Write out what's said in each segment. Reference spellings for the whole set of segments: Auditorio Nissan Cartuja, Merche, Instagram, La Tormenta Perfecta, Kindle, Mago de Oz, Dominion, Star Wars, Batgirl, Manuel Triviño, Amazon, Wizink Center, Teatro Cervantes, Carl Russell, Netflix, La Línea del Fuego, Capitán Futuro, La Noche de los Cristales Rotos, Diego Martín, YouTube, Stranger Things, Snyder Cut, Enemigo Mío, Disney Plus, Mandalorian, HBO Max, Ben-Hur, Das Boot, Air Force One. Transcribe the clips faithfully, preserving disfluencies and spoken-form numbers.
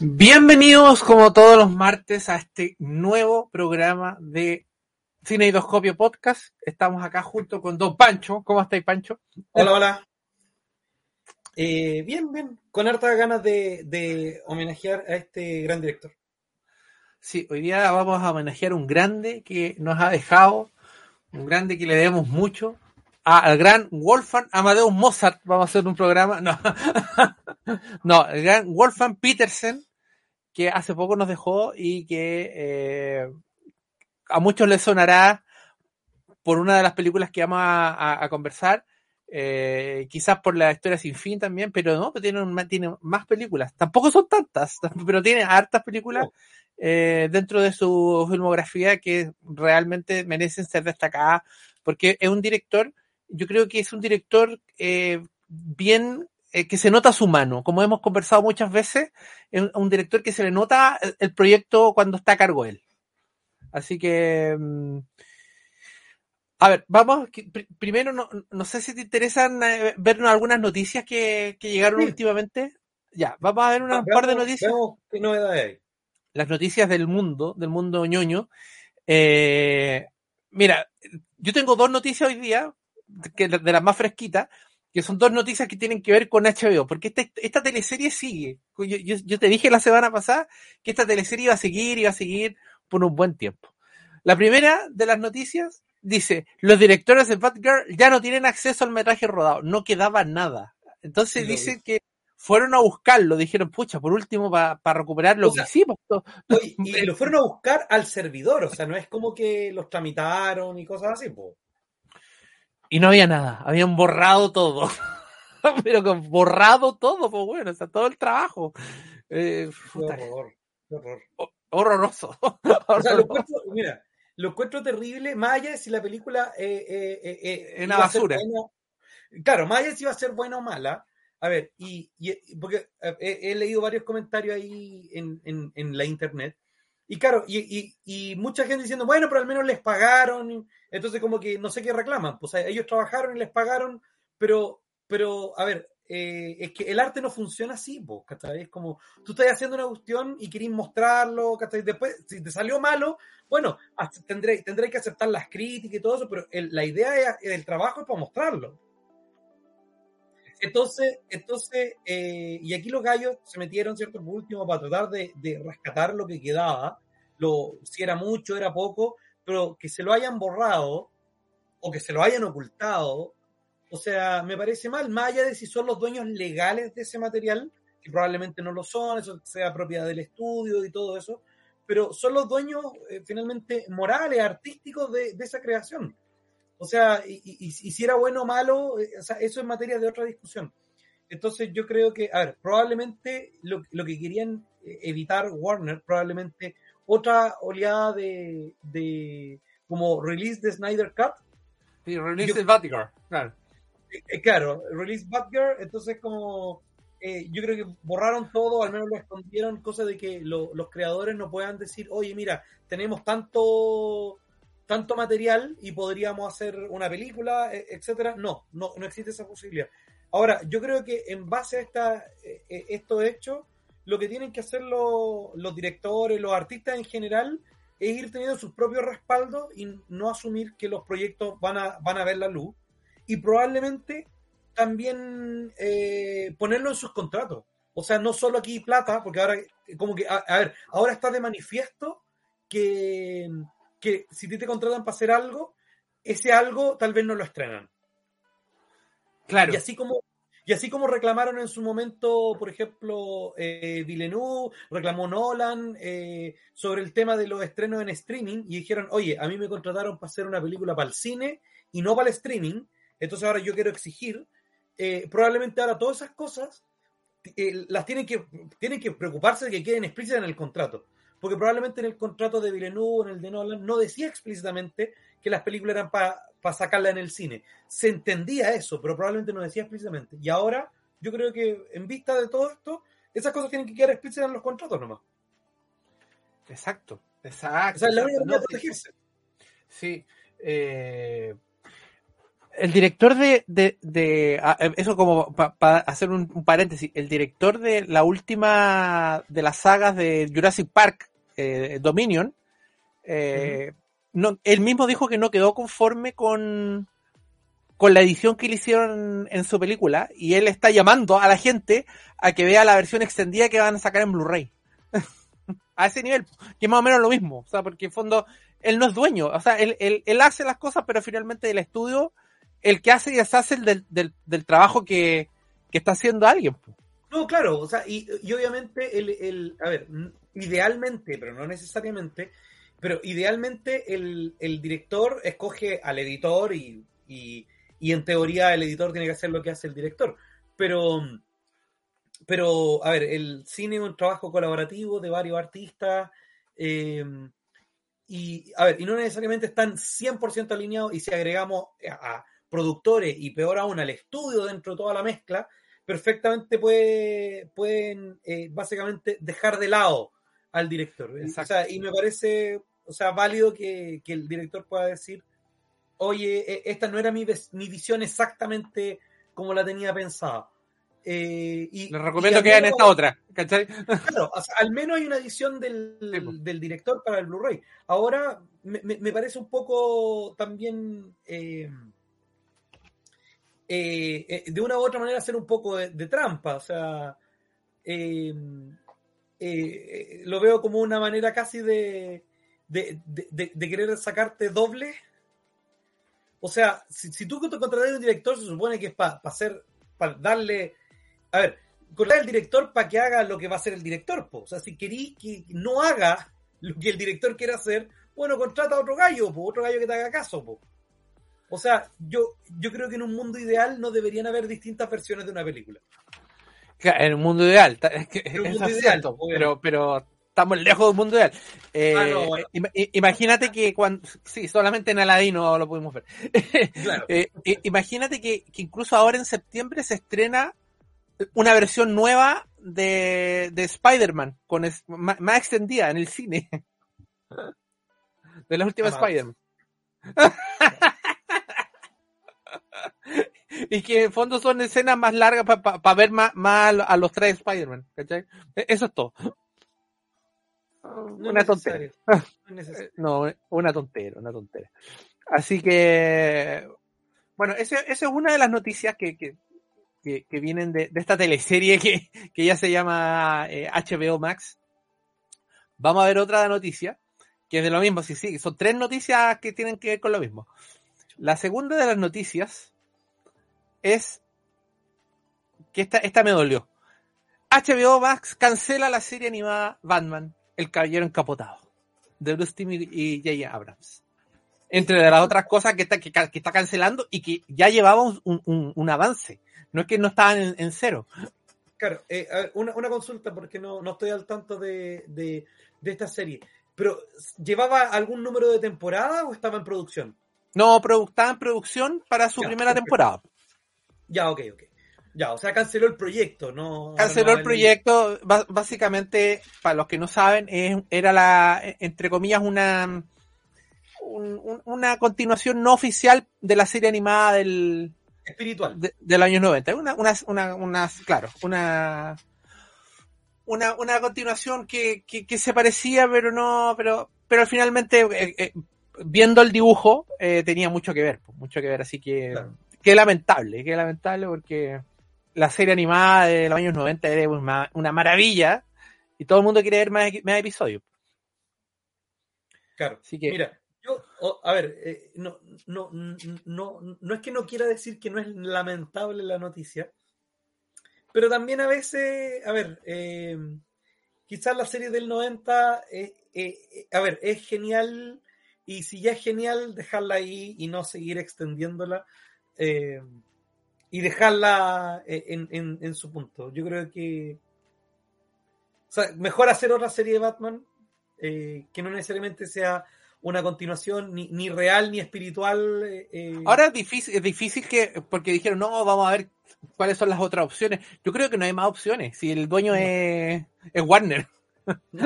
Bienvenidos como todos los martes a este nuevo programa de Cineidoscopio Podcast. Estamos acá junto con Don Pancho. ¿Cómo estáis, Pancho? Hola, hola. Eh, bien, bien. Con hartas ganas de, de homenajear a este gran director. Sí, hoy día vamos a homenajear un grande que nos ha dejado, un grande que le debemos mucho, a, al gran Wolfgang Amadeus Mozart. Vamos a hacer un programa. No, no el gran Wolfgang Petersen, que hace poco nos dejó y que eh, a muchos les sonará por una de las películas que vamos a, a, a conversar, eh, quizás por La Historia Sin Fin también, pero no, pero tiene, tiene más películas, tampoco son tantas, pero tiene hartas películas eh, dentro de su filmografía que realmente merecen ser destacadas, porque es un director, yo creo que es un director eh, bien... que se nota su mano, como hemos conversado muchas veces, es un director que se le nota el proyecto cuando está a cargo él. Así que, a ver, vamos, primero, no, no sé si te interesan vernos algunas noticias que, que llegaron sí. últimamente. Ya, vamos a ver un par de noticias. Veamos qué novedades hay. Las noticias del mundo, del mundo ñoño. Eh, mira, yo tengo dos noticias hoy día, que de las más fresquitas, que son dos noticias que tienen que ver con H B O, porque esta, esta teleserie sigue. Yo, yo, yo te dije la semana pasada que esta teleserie iba a seguir, iba a seguir por un buen tiempo. La primera de las noticias dice, los directores de Batgirl ya no tienen acceso al metraje rodado, no quedaba nada. Entonces no, dicen que fueron a buscarlo, dijeron, pucha, por último, para pa recuperar lo o que sea, hicimos. Oye, y lo fueron a buscar al servidor, o sea, no es como que los tramitaron y cosas así, pues. Y no había nada, habían borrado todo, pero con borrado todo, pues bueno, o sea, todo el trabajo. Eh, qué horror, qué horror. Horroroso. O sea, lo encuentro, mira, lo encuentro terrible, más allá de si la película eh, eh, eh, es una basura. Claro, más allá de si va a ser buena o mala. A ver, y, y porque he, he leído varios comentarios ahí en, en, en la internet. Y claro, y, y, y mucha gente diciendo, bueno, pero al menos les pagaron, entonces como que no sé qué reclaman, pues ellos trabajaron y les pagaron, pero, pero a ver, eh, es que el arte no funciona así, pues, ¿cachai? Es como, tú estás haciendo una cuestión y querés mostrarlo, ¿cachai? Después, si te salió malo, bueno, tendréis tendré que aceptar las críticas y todo eso, pero el, la idea del trabajo es para mostrarlo. Entonces, entonces eh, y aquí los gallos se metieron, ¿cierto? Por último, para tratar de, de rescatar lo que quedaba, lo, si era mucho, era poco, pero que se lo hayan borrado o que se lo hayan ocultado, o sea, me parece mal, más allá de si son los dueños legales de ese material, que probablemente no lo son, eso sea propiedad del estudio y todo eso, pero son los dueños eh, finalmente morales, artísticos de, de esa creación. O sea, y, y, y si era bueno o malo, eh, o sea, eso es materia de otra discusión. Entonces yo creo que, a ver, probablemente lo, lo que querían evitar Warner, probablemente otra oleada de, de como release de Snyder Cut. Sí, release de Batgirl, claro. Eh, claro, release Batgirl, entonces como eh, yo creo que borraron todo, al menos lo escondieron, cosa de que lo, los creadores no puedan decir, oye, mira, tenemos tanto... tanto material y podríamos hacer una película, etcétera. No, no, no existe esa posibilidad. Ahora, yo creo que en base a esta, eh, estos hechos, lo que tienen que hacer los, los directores, los artistas en general, es ir teniendo sus propios respaldos y no asumir que los proyectos van a, van a ver la luz, y probablemente también eh, ponerlo en sus contratos. O sea, no solo aquí plata, porque ahora como que, a, a ver, ahora está de manifiesto que, que si te contratan para hacer algo, ese algo tal vez no lo estrenan. Claro. Y así como, y así como reclamaron en su momento, por ejemplo, eh, Villeneuve, reclamó Nolan eh, sobre el tema de los estrenos en streaming, y dijeron, oye, a mí me contrataron para hacer una película para el cine y no para el streaming, entonces ahora yo quiero exigir, eh, probablemente ahora todas esas cosas Eh, las tienen que, tienen que preocuparse de que queden explícitas en el contrato, porque probablemente en el contrato de Villeneuve o en el de Nolan no decía explícitamente que las películas eran para pa sacarlas en el cine. Se entendía eso, pero probablemente no decía explícitamente, y ahora yo creo que en vista de todo esto esas cosas tienen que quedar explícitas en los contratos nomás. Exacto, exacto. O sea, es la única manera de protegerse. Sí, eh... El director de, de, de eso, como para pa hacer un, un paréntesis, el director de la última de las sagas de Jurassic Park, eh, Dominion, eh, uh-huh. no, él mismo dijo que no quedó conforme con, con la edición que le hicieron en su película, y él está llamando a la gente a que vea la versión extendida que van a sacar en Blu-ray. A ese nivel, que es más o menos lo mismo, o sea, porque en fondo él no es dueño, o sea, él, él, él hace las cosas, pero finalmente el estudio el que hace y deshace el del, del, del trabajo que, que está haciendo alguien. No, claro, o sea, y, y obviamente el, el, a ver, idealmente, pero no necesariamente, pero idealmente el, el director escoge al editor y, y, y en teoría el editor tiene que hacer lo que hace el director, pero, pero a ver, el cine es un trabajo colaborativo de varios artistas, eh, y a ver, y no necesariamente están cien por ciento alineados, y si agregamos a, a productores y peor aún al estudio dentro de toda la mezcla, perfectamente puede, pueden eh, básicamente dejar de lado al director. O sea, y me parece, o sea, válido que, que el director pueda decir, oye, esta no era mi, mi visión exactamente como la tenía pensada. Eh, y, Les recomiendo y que vean esta otra, ¿cachai? Claro, o sea, al menos hay una edición del, sí, del director para el Blu-ray. Ahora me, me parece un poco también... Eh, Eh, eh, de una u otra manera hacer un poco de, de trampa, o sea, eh, eh, eh, lo veo como una manera casi de de, de, de, de querer sacarte doble. O sea, si, si tú te contratas a un director, se supone que es para pa hacer, para darle, a ver, contratar al director para que haga lo que va a hacer el director, po. O sea, si querís que no haga lo que el director quiere hacer, bueno, contrata a otro gallo, po, otro gallo que te haga caso, po. O sea, yo, yo creo que en un mundo ideal no deberían haber distintas versiones de una película. Claro, en un mundo ideal. Es que en un mundo es ideal, cierto, pero, pero estamos lejos de un mundo ideal. Eh, ah, no, bueno. Imagínate que cuando... Sí, solamente en Aladino lo pudimos ver. Claro. eh, imagínate que, que incluso ahora en septiembre se estrena una versión nueva de, de Spider-Man, con es, más, más extendida en el cine. De la última ah, Spider-Man. Y que en fondo son escenas más largas para pa, pa ver más, más a los tres Spider-Man, ¿cachai? Eso es todo. No una tontería. No, no, una tontería, una tontería. Así que, bueno, esa es una de las noticias que, que, que, que vienen de, de esta teleserie que, que ya se llama eh, H B O Max. Vamos a ver otra noticia, que es de lo mismo, sí, sí, son tres noticias que tienen que ver con lo mismo. La segunda de las noticias es que esta, esta me dolió. H B O Max cancela la serie animada Batman, el caballero encapotado, de Bruce Timm y J J. Abrams. Entre las otras cosas que está, que, que está cancelando y que ya llevaba un, un, un avance. No es que no estaban en, en cero. Claro, eh, a ver, una, una consulta porque no, no estoy al tanto de, de, de esta serie. ¿Pero llevaba algún número de temporada o estaba en producción? No, produ- estaba en producción para su ya, primera okay. temporada. Ya, ok, ok. Ya, o sea, canceló el proyecto, ¿no? Canceló no, el proyecto, b- básicamente, para los que no saben, es, era la, entre comillas, una un, un, una continuación no oficial de la serie animada del... Espiritual. De, del año noventa. Una, una, una, una claro, una, una, una continuación que, que, que se parecía, pero no, pero pero finalmente eh, eh, viendo el dibujo eh, tenía mucho que ver, mucho que ver, así que claro. Qué lamentable, qué lamentable, porque la serie animada de los años noventa era una, una maravilla y todo el mundo quiere ver más, más episodios. Claro, así que... mira, yo, oh, a ver, eh, no, no, no, no es que no quiera decir que no es lamentable la noticia, pero también a veces, a ver, eh, quizás la serie del noventa, eh, eh, a ver, es genial, y si ya es genial, dejarla ahí y no seguir extendiéndola, eh, y dejarla en, en, en su punto. Yo creo que, o sea, mejor hacer otra serie de Batman, eh, que no necesariamente sea una continuación ni, ni real ni espiritual. Eh. Ahora es difícil, es difícil que, porque dijeron, no, vamos a ver cuáles son las otras opciones. Yo creo que no hay más opciones, si el dueño no. es, es Warner.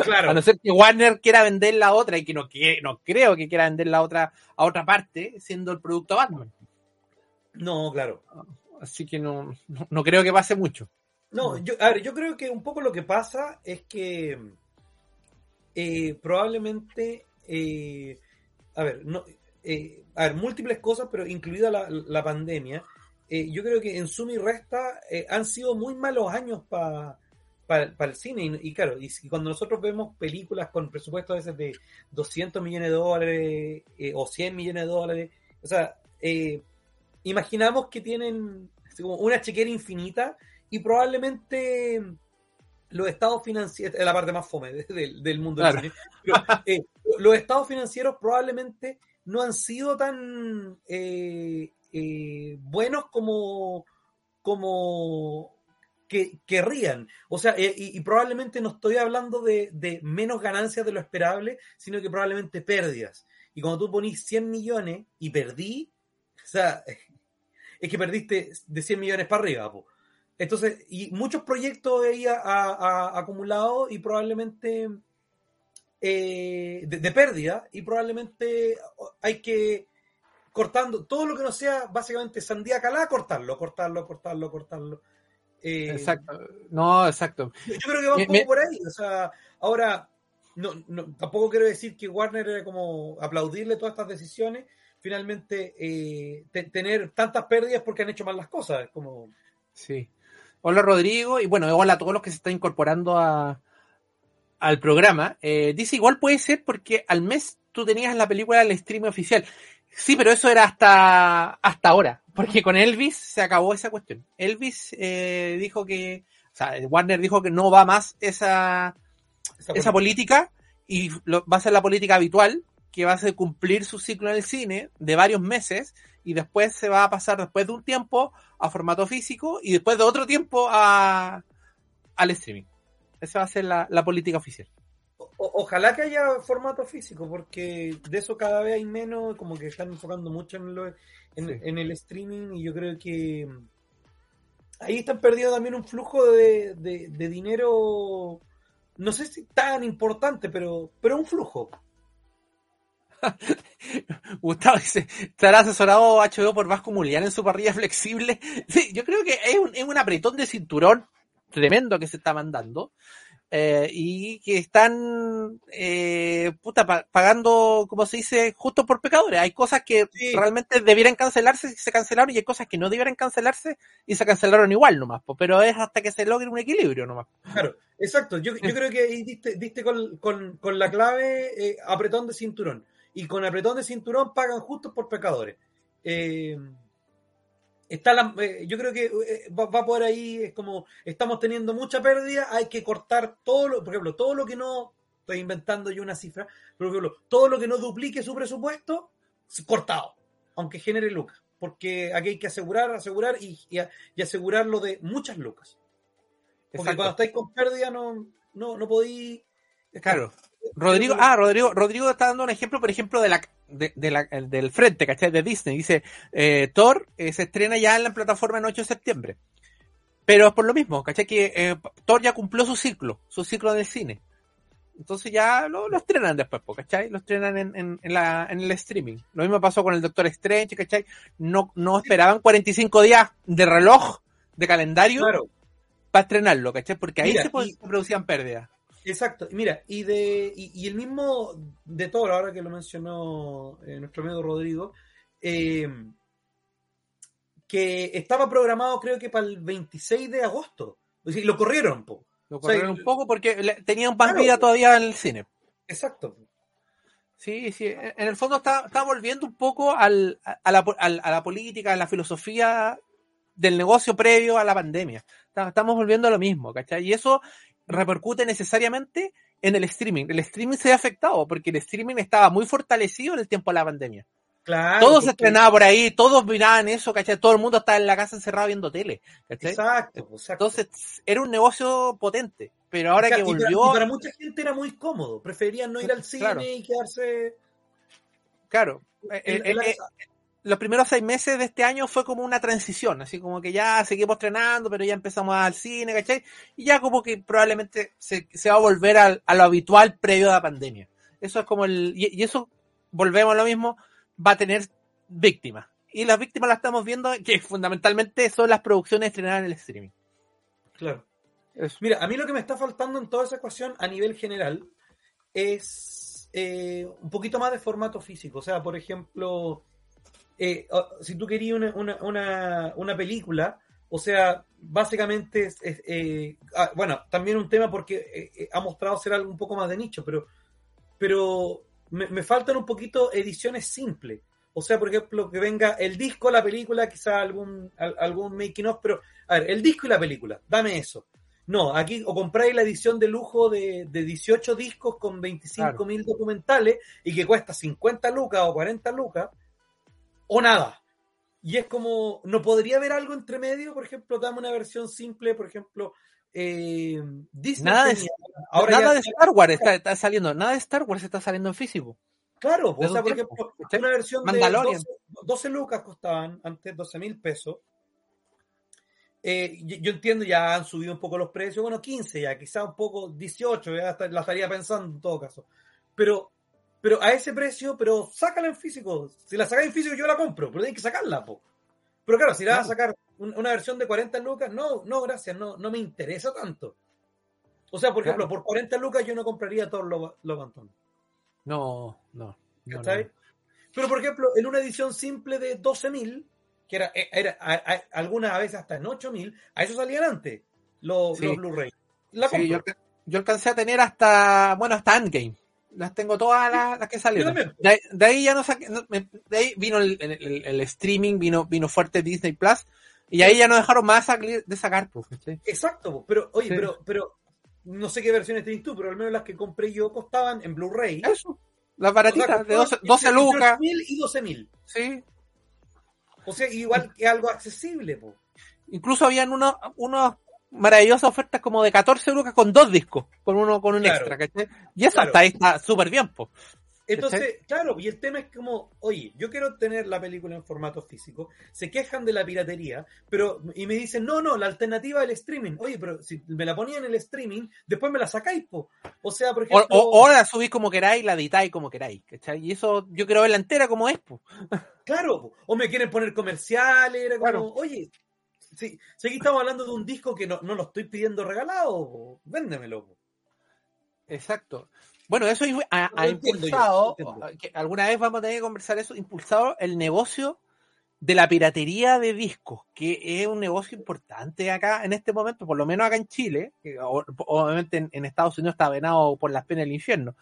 Claro. A no ser que Warner quiera vender la otra, y que no, que no creo que quiera vender la otra a otra parte, siendo el producto Batman. No, claro. Así que no, no, no creo que pase mucho. No, yo, a ver, yo creo que un poco lo que pasa es que eh, probablemente eh, a ver, no, eh, a ver, múltiples cosas, pero incluida la, la pandemia, eh, yo creo que en suma y resta eh, han sido muy malos años para pa, pa el cine, y, y claro, y, y cuando nosotros vemos películas con presupuestos a veces de doscientos millones de dólares eh, o cien millones de dólares, o sea, eh, imaginamos que tienen como una chequera infinita, y probablemente los estados financieros, la parte más fome de, de, del mundo claro. del cine, pero, eh, los estados financieros probablemente no han sido tan eh, eh, buenos como, como que querrían. O sea, eh, y, y probablemente no estoy hablando de, de menos ganancias de lo esperable, sino que probablemente pérdidas. Y cuando tú ponís cien millones y perdí, o sea, es que perdiste de cien millones para arriba, po. Entonces, y muchos proyectos ahí acumulados y probablemente eh, de, de pérdida, y probablemente hay que cortando todo lo que no sea básicamente sandía calada, cortarlo, cortarlo, cortarlo, cortarlo. Eh, exacto, no, exacto. Yo creo que va un poco me... por ahí, o sea, ahora no, no, tampoco quiero decir que Warner era como aplaudirle todas estas decisiones. Finalmente eh, te, tener tantas pérdidas porque han hecho mal las cosas, como... Sí. Hola Rodrigo, y bueno, hola a todos los que se están incorporando a, al programa. Eh, dice, igual puede ser porque al mes tú tenías la película del streaming oficial. Sí, pero eso era hasta, hasta ahora, porque con Elvis se acabó esa cuestión. Elvis eh, dijo que, o sea, Warner dijo que no va más esa, esa, esa política, y lo, va a ser la política habitual, que va a ser cumplir su ciclo en el cine de varios meses, y después se va a pasar después de un tiempo a formato físico, y después de otro tiempo a al streaming. Esa va a ser la, la política oficial. O, ojalá que haya formato físico, porque de eso cada vez hay menos, como que están enfocando mucho en, lo, en, sí. en el streaming, y yo creo que ahí están perdiendo también un flujo de, de, de dinero, no sé si tan importante, pero, pero un flujo. Gustavo dice, ¿estará asesorado H B O por Vasco Mulián en su parrilla flexible? Sí, yo creo que es un, es un apretón de cinturón tremendo que se está mandando, eh, y que están eh, puta, pa- pagando, como se dice, justo por pecadores. Hay cosas que sí. realmente debieran cancelarse y se cancelaron, y hay cosas que no debieran cancelarse y se cancelaron igual nomás, po, pero es hasta que se logre un equilibrio nomás. Claro, exacto. Yo, yo creo que ahí diste, diste con, con, con la clave, eh, apretón de cinturón. Y con apretón de cinturón pagan justos por pecadores. Eh, está la, eh, yo creo que eh, va, va por ahí, es como, estamos teniendo mucha pérdida, hay que cortar todo lo, por ejemplo, todo lo que no, estoy inventando yo una cifra, pero por ejemplo, todo lo que no duplique su presupuesto, cortado, aunque genere lucas, porque aquí hay que asegurar, asegurar y, y, y asegurarlo de muchas lucas. Porque Exacto. cuando estáis con pérdida no, no, no podéis... Claro. Rodrigo, ah, Rodrigo, Rodrigo está dando un ejemplo, por ejemplo, de la, de, de la, del frente, ¿cachai? De Disney. Dice, eh, Thor eh, se estrena ya en la plataforma el ocho de septiembre. Pero es por lo mismo, ¿cachai? Que eh, Thor ya cumplió su ciclo, su ciclo del cine. Entonces ya lo, lo estrenan después, ¿cachai? Lo estrenan en, en, en, la, en el streaming. Lo mismo pasó con el Doctor Strange, ¿cachai? No, no esperaban cuarenta y cinco días de reloj, de calendario, claro. para estrenarlo, ¿cachai? Porque ahí Mira, se, y... se producían pérdidas. Exacto, mira, y de y, y el mismo de todo, ahora que lo mencionó eh, nuestro amigo Rodrigo, eh, que estaba programado creo que para el veintiséis de agosto, o sea, y lo corrieron, po. Lo corrieron o sea, un poco porque le, tenían más claro, vida todavía en el cine. Exacto. Sí, sí, en el fondo está, está volviendo un poco al, a, la, a la política, a la filosofía del negocio previo a la pandemia. Está, estamos volviendo a lo mismo, ¿cachai? Y eso repercute necesariamente en el streaming. El streaming se ha afectado porque el streaming estaba muy fortalecido en el tiempo de la pandemia. Claro, todos porque... se estrenaban por ahí, todos miraban eso, ¿cachai? Todo el mundo estaba en la casa encerrado viendo tele, ¿cachai? Exacto, exacto. Entonces era un negocio potente. Pero ahora claro, que volvió... Y para, y para mucha gente era muy cómodo. Preferían no ir al cine claro. y quedarse... Claro. Eh, eh, la... eh, los primeros seis meses de este año fue como una transición. Así como que ya seguimos estrenando, pero ya empezamos al cine, ¿cachai? Y ya como que probablemente se, se va a volver a, a lo habitual previo a la pandemia. Eso es como el... Y, y eso, volvemos a lo mismo, va a tener víctimas. Y las víctimas las estamos viendo que fundamentalmente son las producciones estrenadas en el streaming. Claro. Mira, a mí lo que me está faltando en toda esa ecuación a nivel general es eh, un poquito más de formato físico. O sea, por ejemplo, eh, si tú querías una, una, una, una película, o sea, básicamente, es, es, eh, ah, bueno, también un tema porque eh, ha mostrado ser algo un poco más de nicho, pero, pero me, me faltan un poquito ediciones simples. O sea, por ejemplo, que venga el disco, la película, quizá algún, algún making of, pero, a ver, el disco y la película, dame eso. No, aquí o compráis la edición de lujo de, de dieciocho discos con veinticinco mil claro. documentales y que cuesta cincuenta lucas o cuarenta lucas o nada. Y es como, ¿no podría haber algo entre medio? Por ejemplo, dame una versión simple, por ejemplo, eh, Disney. Nada, tenía, de, ahora nada ya, de Star Wars está, está saliendo, nada de Star Wars está saliendo en físico. Claro, o sea, por tiempo. ejemplo, ¿Está? una versión Mandalorian. de doce lucas costaban antes, doce mil pesos. Eh, yo, yo entiendo, ya han subido un poco los precios, bueno, quince ya, quizá un poco dieciocho, ya hasta, la estaría pensando en todo caso, pero, pero a ese precio, pero sácala en físico. Si la sacáis en físico yo la compro, pero tienes que sacarla, po. Pero claro, si la vas a sacar un, una versión de cuarenta lucas, no, no, gracias, no, no me interesa tanto. O sea, por ejemplo, por cuarenta lucas yo no compraría todos los los cantones. No, no, no, no. Pero por ejemplo, en una edición simple de doce mil que era, era a, a, algunas veces hasta en ocho mil, a eso salían antes los, sí. los Blu-ray. La sí, yo, yo alcancé a tener hasta, bueno, hasta Endgame. Las tengo todas las, las que salieron. De, de ahí ya no saqué, no, de ahí vino el, el, el, el streaming, vino, vino fuerte Disney Plus, y ahí ya no dejaron más de sacar. Pues, ¿sí? Exacto, pero oye, sí. pero, pero no sé qué versiones tenés tú, pero al menos las que compré yo costaban en Blu-ray. Eso, las baratitas, o sea, de doce, doce lucas. mil y doce mil. Sí. O sea, igual que algo accesible, po. Incluso habían unos, unos maravillosas ofertas como de catorce lucas con dos discos, con uno, con un claro, extra, ¿cachai? Y eso claro. hasta ahí está súper bien, po. Entonces, ¿cachai? Claro, y el tema es como, oye, yo quiero tener la película en formato físico, se quejan de la piratería, pero, y me dicen, no, no, la alternativa es el streaming. Oye, pero si me la ponía en el streaming, después me la sacáis, po. O sea, por ejemplo... O, o, o la subís como queráis, la editáis como queráis, ¿cachai? Y eso, yo quiero verla entera como es, po. Claro, po. O me quieren poner comerciales, era como, claro. oye, si, si aquí estamos hablando de un disco que no, no lo estoy pidiendo regalado, po. Véndemelo, po. Exacto. Bueno, eso ha, ha impulsado, yo, que alguna vez vamos a tener que conversar eso, impulsado el negocio de la piratería de discos, que es un negocio importante acá en este momento, por lo menos acá en Chile, que obviamente en, en Estados Unidos está venado por las penas del infierno,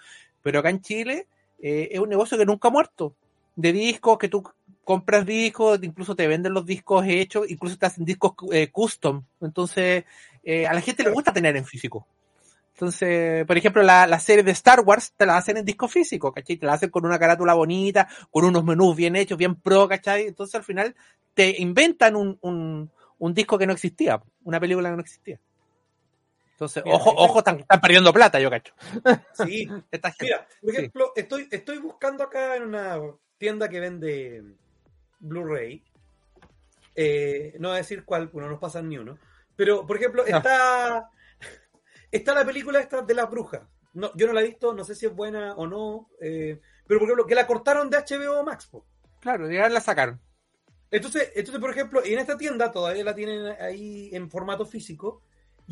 pero acá en Chile eh, es un negocio que nunca ha muerto, de discos, que tú compras discos, incluso te venden los discos hechos, incluso te hacen discos eh, custom, entonces eh, a la gente le gusta tener en físico. Entonces, por ejemplo, la, la serie de Star Wars te la hacen en disco físico, ¿cachai? Te la hacen con una carátula bonita, con unos menús bien hechos, bien pro, ¿cachai? Entonces, al final, te inventan un, un, un disco que no existía, una película que no existía. Entonces, mira, ojo, ojo, están, están perdiendo plata, yo cacho. Sí. Esta gente. Mira, por ejemplo, sí. estoy, estoy buscando acá en una tienda que vende Blu-ray. Eh, no voy a decir cuál, porque no nos pasan ni uno. Pero, por ejemplo, no. está... Está la película esta de las brujas. No, yo no la he visto, no sé si es buena o no. Eh, pero, por ejemplo, que la cortaron de H B O Max. Po. Claro, ya la sacaron. Entonces, entonces, por ejemplo, en esta tienda todavía la tienen ahí en formato físico.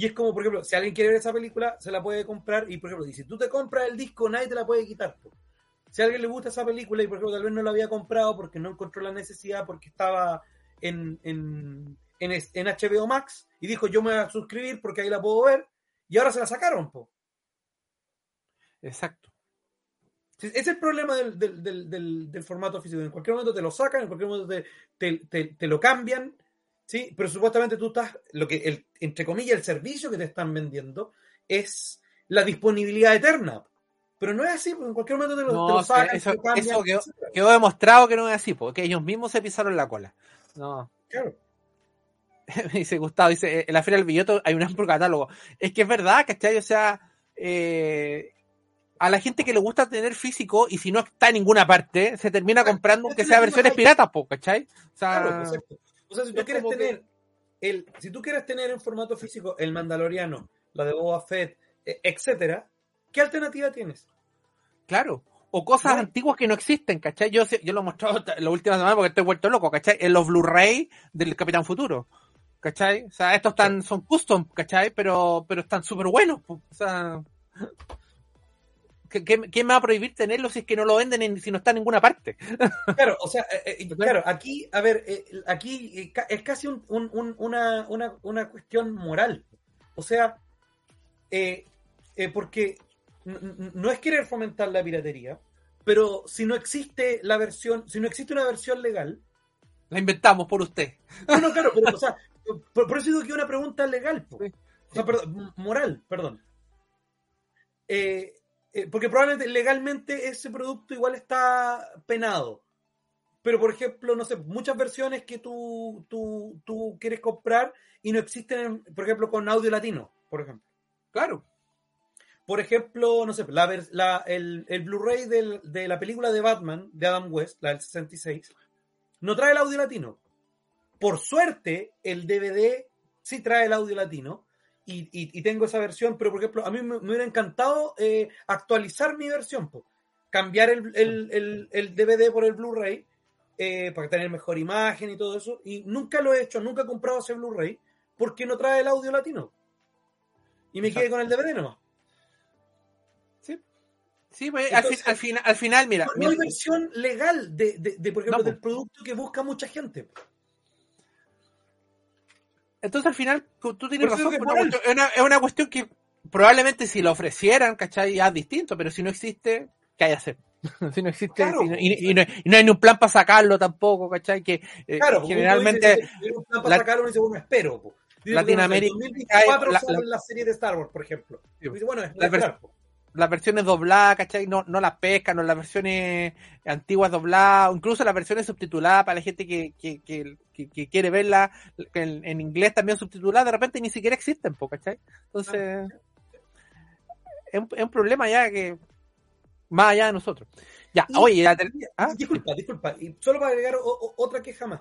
Y es como, por ejemplo, si alguien quiere ver esa película, se la puede comprar. Y, por ejemplo, y si tú te compras el disco, nadie te la puede quitar. Por. Si a alguien le gusta esa película y, por ejemplo, tal vez no la había comprado porque no encontró la necesidad, porque estaba en, en, en, en H B O Max y dijo, yo me voy a suscribir porque ahí la puedo ver. Y ahora se la sacaron, po. Exacto. Es el problema del, del, del, del, del formato físico. En cualquier momento te lo sacan, en cualquier momento te, te, te, te lo cambian, ¿sí? Pero supuestamente tú estás, lo que el, entre comillas, el servicio que te están vendiendo es la disponibilidad eterna. Pero no es así, porque en cualquier momento te lo, no, te lo sacan. Eso, te cambian, eso quedó, quedó demostrado que no es así, porque ellos mismos se pisaron la cola. No. Claro. Me dice Gustavo, dice, en la Feria del Billoto hay un amplio catálogo. Es que es verdad, ¿cachai? O sea, eh, a la gente que le gusta tener físico y si no está en ninguna parte, se termina comprando aunque sea versiones piratas, po, ¿cachai? O sea, claro, exacto. O sea, si tú quieres tener que... el, si tú quieres tener en formato físico el Mandaloriano, la de Boba Fett, etcétera, ¿qué alternativa tienes? Claro, o cosas ¿no? antiguas que no existen, ¿cachai? Yo, yo lo he mostrado la última semana porque estoy vuelto loco, ¿cachai? En los Blu-ray del Capitán Futuro, ¿cachai? O sea, estos están, son custom, ¿cachai? Pero, pero están súper buenos, po. O sea... ¿Quién me va a prohibir tenerlo si es que no lo venden en, si no está en ninguna parte? Claro, o sea, eh, claro, aquí, a ver, eh, aquí eh, es casi un, un, un, una, una, una cuestión moral. O sea, eh, eh, porque n- n- no es querer fomentar la piratería, pero si no existe la versión, si no existe una versión legal, la inventamos por usted. No, no, claro, pero, o sea, por, por eso digo que es una pregunta legal, po. O sea, perdón, moral, perdón. Eh. Porque probablemente legalmente ese producto igual está penado. Pero, por ejemplo, no sé, muchas versiones que tú, tú, tú quieres comprar y no existen, por ejemplo, con audio latino, por ejemplo. Claro. Por ejemplo, no sé, la, la, el, el Blu-ray del, de la película de Batman, de Adam West, la del sesenta y seis, no trae el audio latino. Por suerte, el D V D sí trae el audio latino. Y, y, y tengo esa versión, pero por ejemplo, a mí me, me hubiera encantado eh, actualizar mi versión, po. Cambiar el, el, el, el D V D por el Blu-ray eh, para tener mejor imagen y todo eso. Y nunca lo he hecho, nunca he comprado ese Blu-ray porque no trae el audio latino. Y me quedé con el D V D nomás. Sí, sí pues, entonces, al, fin, al, fin, al final, mira. No, no hay versión legal de, de, de por ejemplo, no, pues, del producto que busca mucha gente, po. Entonces al final tú tienes razón, es una, cuestión, es, una, es una cuestión que probablemente si lo ofrecieran, ¿cachai? Ya es distinto, pero si no existe, ¿qué hay que hacer? Si no existe, claro, si no, y, y, no, y no hay ni un plan para sacarlo tampoco, ¿cachai? Que eh, claro, generalmente dices, si hay un plan para la, sacarlo, uno dice, bueno, espero, po. Dice, Latinoamérica, en dos mil veinticuatro la, sale la, la serie de Star Wars, por ejemplo. Sí, dice, bueno, es la ver, las versiones dobladas, ¿cachai? No, no las pescan, no las versiones antiguas dobladas, incluso las versiones subtituladas para la gente que, que, que Que, que quiere verla en, en inglés también subtitulada, de repente ni siquiera existen, ¿cachai? Entonces, es un, es un problema ya que más allá de nosotros. Ya, y, oye, la ter- ah, disculpa, disculpa, y solo para agregar o, o, otra queja más,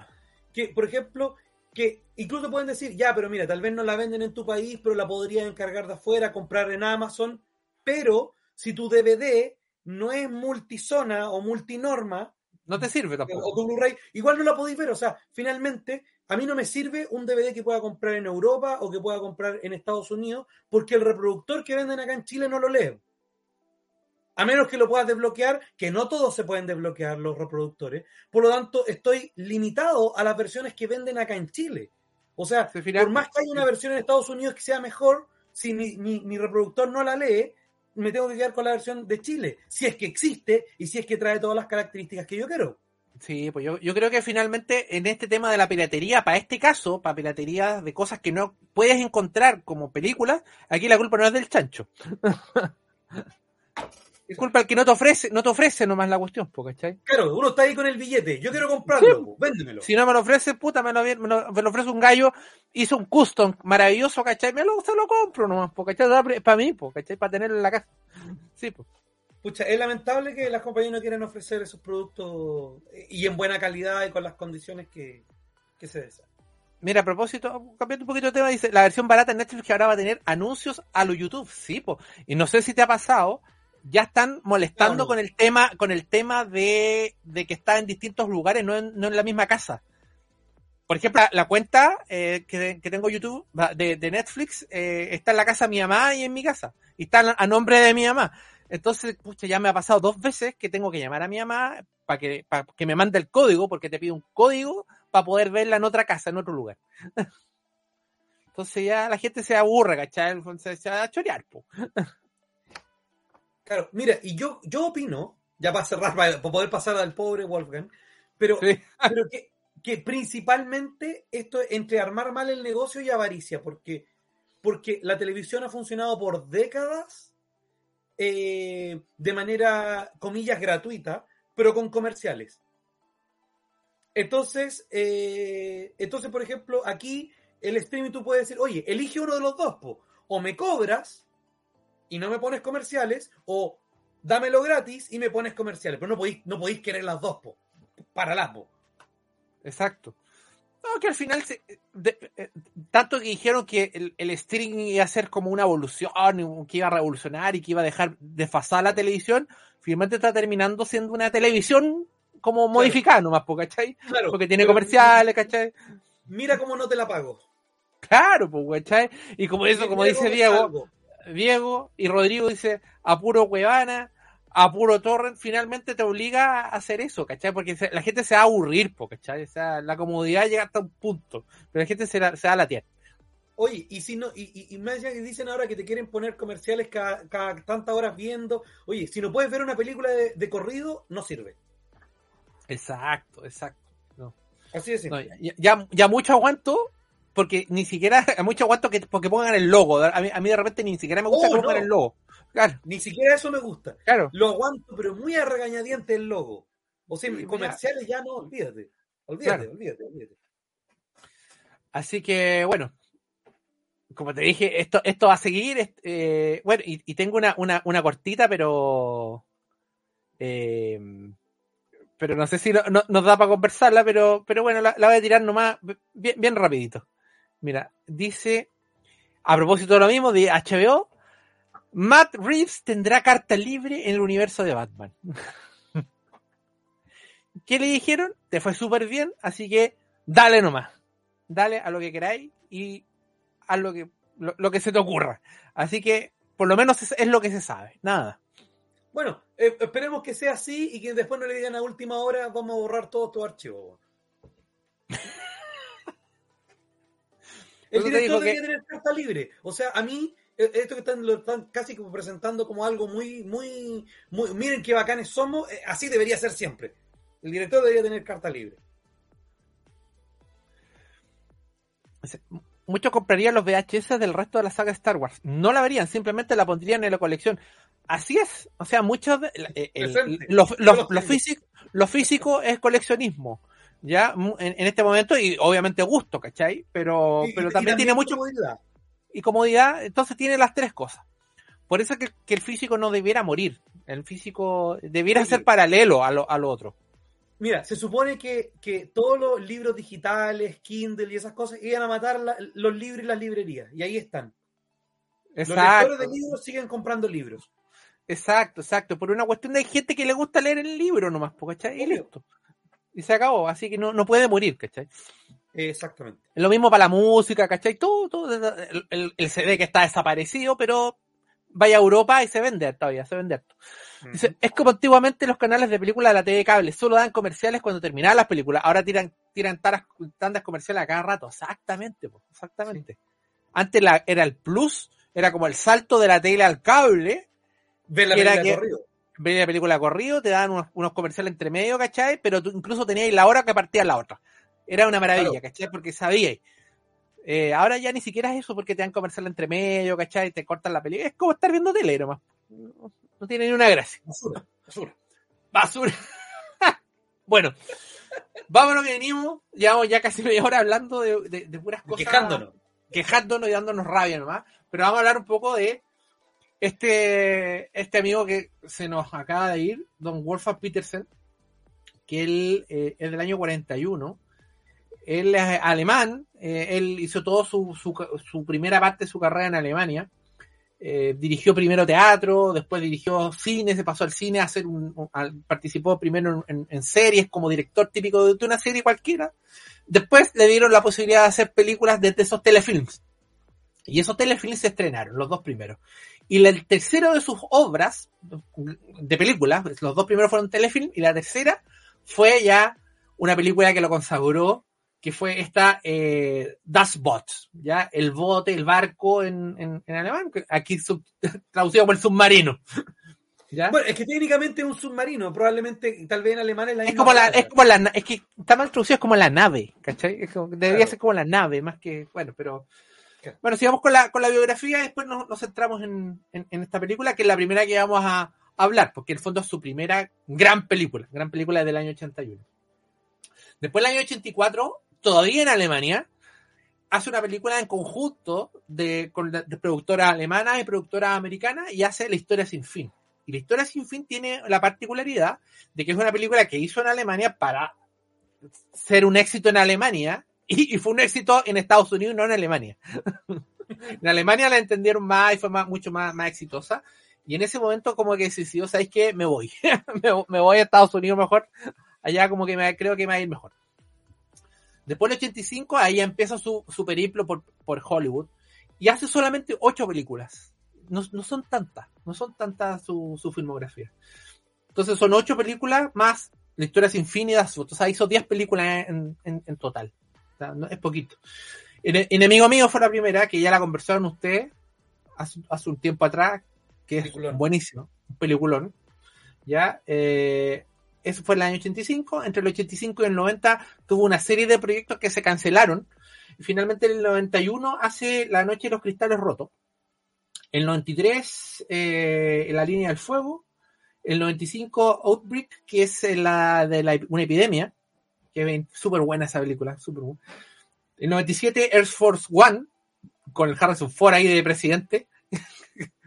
que por ejemplo, que incluso pueden decir, ya, pero mira, tal vez no la venden en tu país, pero la podrías encargar de afuera, comprar en Amazon, pero si tu D V D no es multisona o multinorma, no te sirve tampoco. O tu Blu-ray, igual no la podéis ver, o sea, finalmente a mí no me sirve un D V D que pueda comprar en Europa o que pueda comprar en Estados Unidos porque el reproductor que venden acá en Chile no lo lee. A menos que lo puedas desbloquear, que no todos se pueden desbloquear los reproductores, por lo tanto estoy limitado a las versiones que venden acá en Chile. O sea, se por más que haya una versión en Estados Unidos que sea mejor, si mi, mi, mi reproductor no la lee, me tengo que quedar con la versión de Chile, si es que existe y si es que trae todas las características que yo quiero. Sí, pues yo, yo creo que finalmente en este tema de la piratería, para este caso, para piratería de cosas que no puedes encontrar como películas, aquí la culpa no es del chancho. Es culpa el que no te ofrece, no te ofrece nomás la cuestión, ¿cachai? Claro, uno está ahí con el billete, yo quiero comprarlo, sí, véndemelo. Si no me lo ofrece, puta, me lo, me lo, me lo ofrece un gallo, hizo un custom maravilloso, ¿cachai? Me lo, se lo compro nomás, ¿cachai? Es para mí, ¿cachai? Para tenerlo en la casa. Sí, pues. Pucha, es lamentable que las compañías no quieran ofrecer esos productos y en buena calidad y con las condiciones que, que se desean. Mira, a propósito, cambiando un poquito de tema, dice, la versión barata en Netflix que ahora va a tener anuncios a lo YouTube, sí, pues. Y no sé si te ha pasado... Ya están molestando no, no. con el tema, con el tema de, de que está en distintos lugares, no en, no en la misma casa. Por ejemplo, la, la cuenta eh, que, que tengo YouTube de, de Netflix eh, está en la casa de mi mamá y en mi casa. Y está a nombre de mi mamá. Entonces, pucha, ya me ha pasado dos veces que tengo que llamar a mi mamá para que, para que me mande el código, porque te pido un código para poder verla en otra casa, en otro lugar. Entonces ya la gente se aburre, ¿cachai? Se va a chorear, po. Claro, mira, y yo, yo opino, ya para cerrar, para poder pasar al pobre Wolfgang, pero, sí. pero que... que principalmente esto es entre armar mal el negocio y avaricia, porque, porque la televisión ha funcionado por décadas eh, de manera, comillas, gratuita, pero con comerciales. Entonces, eh, entonces por ejemplo, aquí el streaming tú puedes decir, oye, elige uno de los dos, po. O me cobras y no me pones comerciales, o dámelo gratis y me pones comerciales, pero no podéis, no podéis querer las dos, po. Para las, po. Exacto. No, que al final, se, de, de, tanto que dijeron que el, el streaming iba a ser como una evolución, que iba a revolucionar y que iba a dejar desfasada la televisión, finalmente está terminando siendo una televisión como claro. modificada nomás, ¿cachai? Claro, porque tiene comerciales, ¿cachai? Mira cómo no te la pago. Claro, pues, ¿cachai? Y como eso, como dice Diego, Diego y Rodrigo dice, a puro Cuevana, a puro Torrent, finalmente te obliga a hacer eso, ¿cachai? Porque se, la gente se va a aburrir, po, ¿cachai? O sea, la comodidad llega hasta un punto, pero la gente se, la, se va a latear. Oye, y si no, y, y, y más allá que dicen ahora que te quieren poner comerciales cada, cada tantas horas viendo, oye, si no puedes ver una película de, de corrido, no sirve. Exacto, exacto. No. Así es. No, ya, ya, ya mucho aguanto, porque ni siquiera, mucho aguanto que porque pongan el logo. A mí, a mí de repente ni siquiera me gusta oh, que pongan no. el logo. Claro. Ni siquiera eso me gusta. Claro. Lo aguanto, pero muy a regañadientes el logo. O sea, sí, comerciales ya no, olvídate. Olvídate, claro. olvídate, olvídate. Así que, bueno, como te dije, esto, esto va a seguir. Eh, bueno, y, y tengo una, una, una cortita, pero... Eh, pero no sé si no, no, nos da para conversarla, pero, pero bueno, la, la voy a tirar nomás bien, bien rapidito. Mira, dice, a propósito de lo mismo, de H B O, Matt Reeves tendrá carta libre en el universo de Batman. ¿Qué le dijeron? Te fue súper bien, así que dale nomás. Dale a lo que queráis y haz lo que, lo, lo que se te ocurra. Así que, por lo menos es, es lo que se sabe. Nada. Bueno, eh, esperemos que sea así y que después no le digan a última hora, vamos a borrar todos tus archivos. El director debería que... tener carta libre. O sea, a mí, esto que están, lo están casi como presentando como algo muy, muy, muy, miren qué bacanes somos, así debería ser siempre. El director debería tener carta libre. Muchos comprarían los V H S del resto de la saga Star Wars. No la verían, simplemente la pondrían en la colección. Así es. O sea, muchos... Eh, el, lo, lo, lo, físico, lo físico es coleccionismo. Ya en, en este momento, y obviamente gusto, ¿cachai? Pero, y, pero también, también tiene mucho comodidad. Y comodidad, entonces tiene las tres cosas. Por eso que, que el físico no debiera morir. El físico debiera sí. ser paralelo a lo, a lo otro. Mira, se supone que, que todos los libros digitales, Kindle y esas cosas, iban a matar la, los libros y las librerías. Y ahí están. Exacto. Los lectores de libros siguen comprando libros. Exacto, exacto. Por una cuestión de gente que le gusta leer el libro nomás, ¿cachai? Y listo. Y se acabó, así que no, no puede morir, ¿cachai? Exactamente. Lo mismo para la música, ¿cachai? Todo, todo el, el, el C D que está desaparecido, pero vaya a Europa y se vende todavía, se vende harto. Uh-huh. Es como antiguamente los canales de películas de la T V cable, solo dan comerciales cuando terminaban las películas, ahora tiran, tiran taras, tandas comerciales a cada rato, exactamente, po, exactamente. Sí. Antes la, era el plus, era como el salto de la tele al cable. De la película de corrido. Veía la película corrido, te daban unos, unos comerciales entre medio, ¿cachai? Pero tú incluso tenías la hora que partía la otra. Era una maravilla, claro. ¿Cachai? Porque sabíais. Eh, ahora ya ni siquiera es eso, porque te dan comerciales entre medio, ¿cachai? Te cortan la película. Es como estar viendo tele nomás. No, no tiene ni una gracia. Basura. Basura. Basura. Bueno. Vámonos que venimos. Llevamos ya casi media hora hablando de, de, de puras cosas. Quejándonos. Quejándonos y dándonos rabia nomás. Pero vamos a hablar un poco de... Este, este amigo que se nos acaba de ir, don Wolfgang Petersen, que él eh, es del año cuarenta y uno, él es alemán, eh, él hizo toda su, su, su primera parte de su carrera en Alemania, eh, dirigió primero teatro, después dirigió cine, se pasó al cine a hacer un, un a, participó primero en, en, en series como director típico de una serie cualquiera, Después le dieron la posibilidad de hacer películas desde esos telefilms. Y esos telefilms se estrenaron, los dos primeros. Y el tercero de sus obras de películas, los dos primeros fueron telefilm, y la tercera fue ya una película que lo consagró, que fue esta eh, Das Boot, ya el bote, el barco en, en, en alemán, aquí sub, traducido como el submarino. ¿Ya? Bueno, es que técnicamente es un submarino, probablemente, tal vez en alemán es la es misma. Como la, es, como la, es que está mal traducido, es como la nave, ¿cachai? Es como, debería claro. ser como la nave, más que, bueno, pero... Bueno, sigamos con la, con la biografía y después nos, nos centramos en, en, en esta película, que es la primera que vamos a, a hablar, porque en el fondo es su primera gran película, gran película del año ochenta y uno. Después, del año ochenta y cuatro, todavía en Alemania, hace una película en conjunto de, con la, de productoras alemanas y productoras americanas, y hace La Historia Sin Fin. Y La Historia Sin Fin tiene la particularidad de que es una película que hizo en Alemania para ser un éxito en Alemania. Y, y fue un éxito en Estados Unidos, no en Alemania. En Alemania la entendieron más y fue más, mucho más, más exitosa. Y en ese momento como que decidió, ¿sabéis qué? Me voy. me, me voy a Estados Unidos mejor. Allá como que me, creo que me va a ir mejor. Después del ochenta y cinco, ahí empieza su, su periplo por, por Hollywood. Y hace solamente ocho películas. No, no son tantas. No son tantas su, su filmografía. Entonces son ocho películas más La Historia Sin Fin y Das Boot. O sea, hizo diez películas en, en, en total. No, es poquito. Enemigo Mío fue la primera, que ya la conversaron ustedes hace, hace un tiempo atrás, que peliculón. Es buenísimo, un peliculón. Ya, eh, eso fue en el año ochenta y cinco. Entre el ochenta y cinco y el noventa tuvo una serie de proyectos que se cancelaron. Y finalmente en el noventa y uno hace La Noche de los Cristales Rotos. En el noventa y tres, eh, La Línea del Fuego. En el noventa y cinco, Outbreak, que es la de la, una epidemia. Súper buena esa película, súper buena. En noventa y siete, Air Force One, con el Harrison Ford ahí de presidente,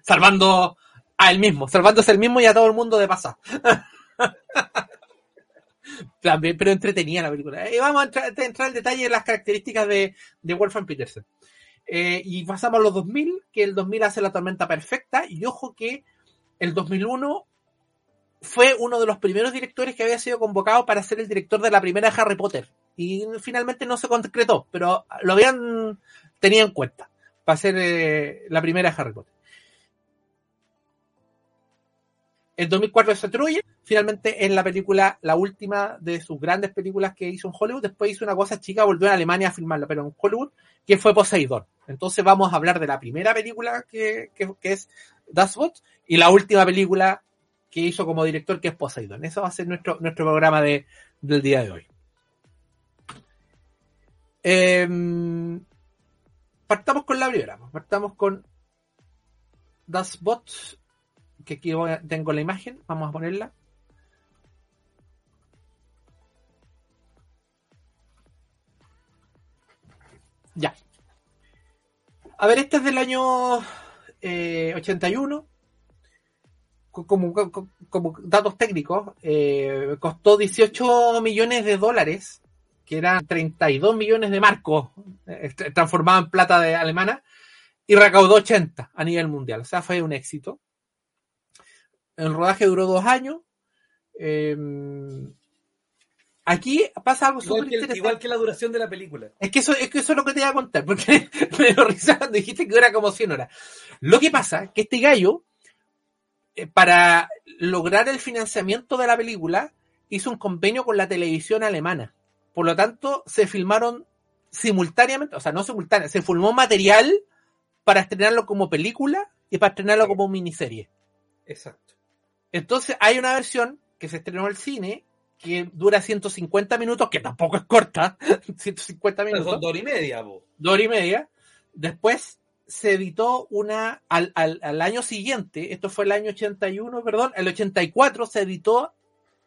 salvando a él mismo, salvándose él mismo y a todo el mundo de pasar. También, pero entretenía la película. Y vamos a entrar, entrar en detalle en las características de, de Wolfgang Petersen. Eh, y pasamos a los dos mil, que el dos mil hace La Tormenta Perfecta, y ojo que el dos mil uno... fue uno de los primeros directores que había sido convocado para ser el director de la primera Harry Potter. Y finalmente no se concretó, pero lo habían tenido en cuenta para ser eh, la primera Harry Potter. En dos mil cuatro se atribuye, finalmente es la película, la última de sus grandes películas que hizo en Hollywood. Después hizo una cosa chica, volvió a Alemania a filmarla, pero en Hollywood, que fue Poseidón. Entonces vamos a hablar de la primera película que, que, que es Das Boot y la última película que hizo como director, que es Poseidón. Eso va a ser nuestro, nuestro programa de, del día de hoy. Eh, partamos con la primera. Partamos con Das Boot, que aquí voy a, tengo la imagen. Vamos a ponerla. Ya. A ver, esta es del año eh, ochenta y uno. Como, como, como datos técnicos, eh, costó dieciocho millones de dólares, que eran treinta y dos millones de marcos, eh, transformado en plata de alemana, y recaudó ochenta a nivel mundial. O sea, fue un éxito. El rodaje duró dos años. Eh, aquí pasa algo súper interesante. Igual que la duración de la película. Es que eso es, que eso es lo que te iba a contar, porque me lo risa cuando dijiste que dura como cien horas. Lo que pasa es que este gallo, para lograr el financiamiento de la película, hizo un convenio con la televisión alemana. Por lo tanto, se filmaron simultáneamente, o sea, no simultáneamente, se filmó material para estrenarlo como película y para estrenarlo como miniserie. Exacto. Entonces, hay una versión que se estrenó al cine que dura ciento cincuenta minutos, que tampoco es corta, ciento cincuenta minutos. Pero son dos horas y media, vos. Dos horas y media. Después se editó una, al, al, al año siguiente, esto fue el año ochenta y uno, perdón, el ochenta y cuatro se editó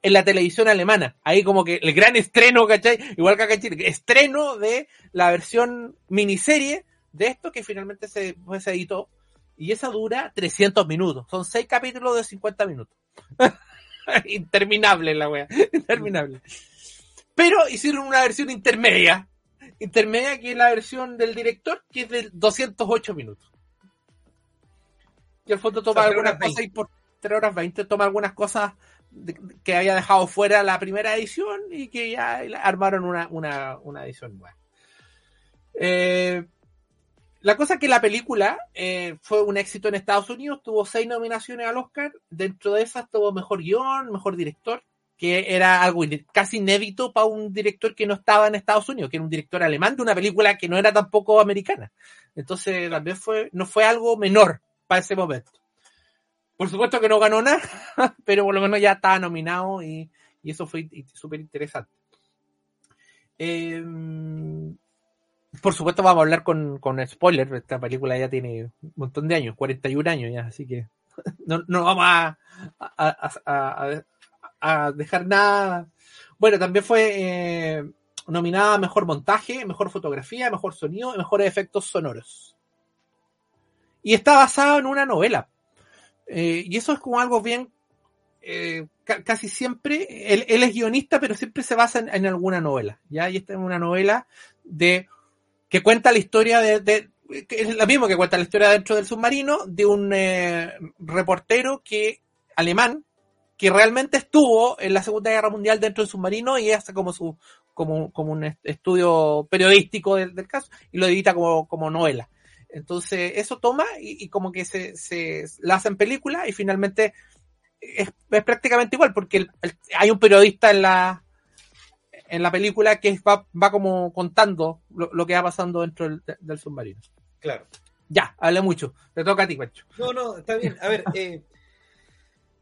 en la televisión alemana. Ahí como que el gran estreno, ¿cachai? Igual que acá en Chile, estreno de la versión miniserie de esto que finalmente se, pues, se editó. Y esa dura trescientos minutos. Son seis capítulos de cincuenta minutos. Interminable la wea, interminable. Pero hicieron una versión intermedia. Intermedia, que es la versión del director, que es de doscientos ocho minutos. Y al fondo toma algunas cosas, y por tres horas veinte toma algunas cosas de, que había dejado fuera la primera edición y que ya armaron una, una, una edición nueva. Eh, la cosa es que la película eh, fue un éxito en Estados Unidos, tuvo seis nominaciones al Oscar, dentro de esas tuvo mejor guión, mejor director, que era algo casi inédito para un director que no estaba en Estados Unidos, que era un director alemán de una película que no era tampoco americana. Entonces también fue, no fue algo menor para ese momento. Por supuesto que no ganó nada, pero por lo menos ya estaba nominado y, y eso fue súper interesante. Eh, por supuesto vamos a hablar con, con spoilers, esta película ya tiene un montón de años, cuarenta y un años ya, así que no, no vamos a... a, a, a a dejar nada. Bueno, también fue eh, nominada a mejor montaje, mejor fotografía, mejor sonido, mejores efectos sonoros. Y está basado en una novela. Eh, y eso es como algo bien... Eh, ca- casi siempre... Él, él es guionista, pero siempre se basa en, en alguna novela. ¿Ya? Y esta es una novela de que cuenta la historia de... de que es la misma que cuenta la historia dentro del submarino, de un eh, reportero que alemán, que realmente estuvo en la Segunda Guerra Mundial dentro del submarino y hace como su como, como un estudio periodístico del, del caso y lo edita como, como novela. Entonces eso toma y, y como que se, se la hacen película y finalmente es, es prácticamente igual porque el, el, hay un periodista en la en la película que va, va como contando lo, lo que va pasando dentro del, del submarino. Claro. Ya, hablé mucho. Te toca a ti, Pancho. No, no, está bien. A ver, eh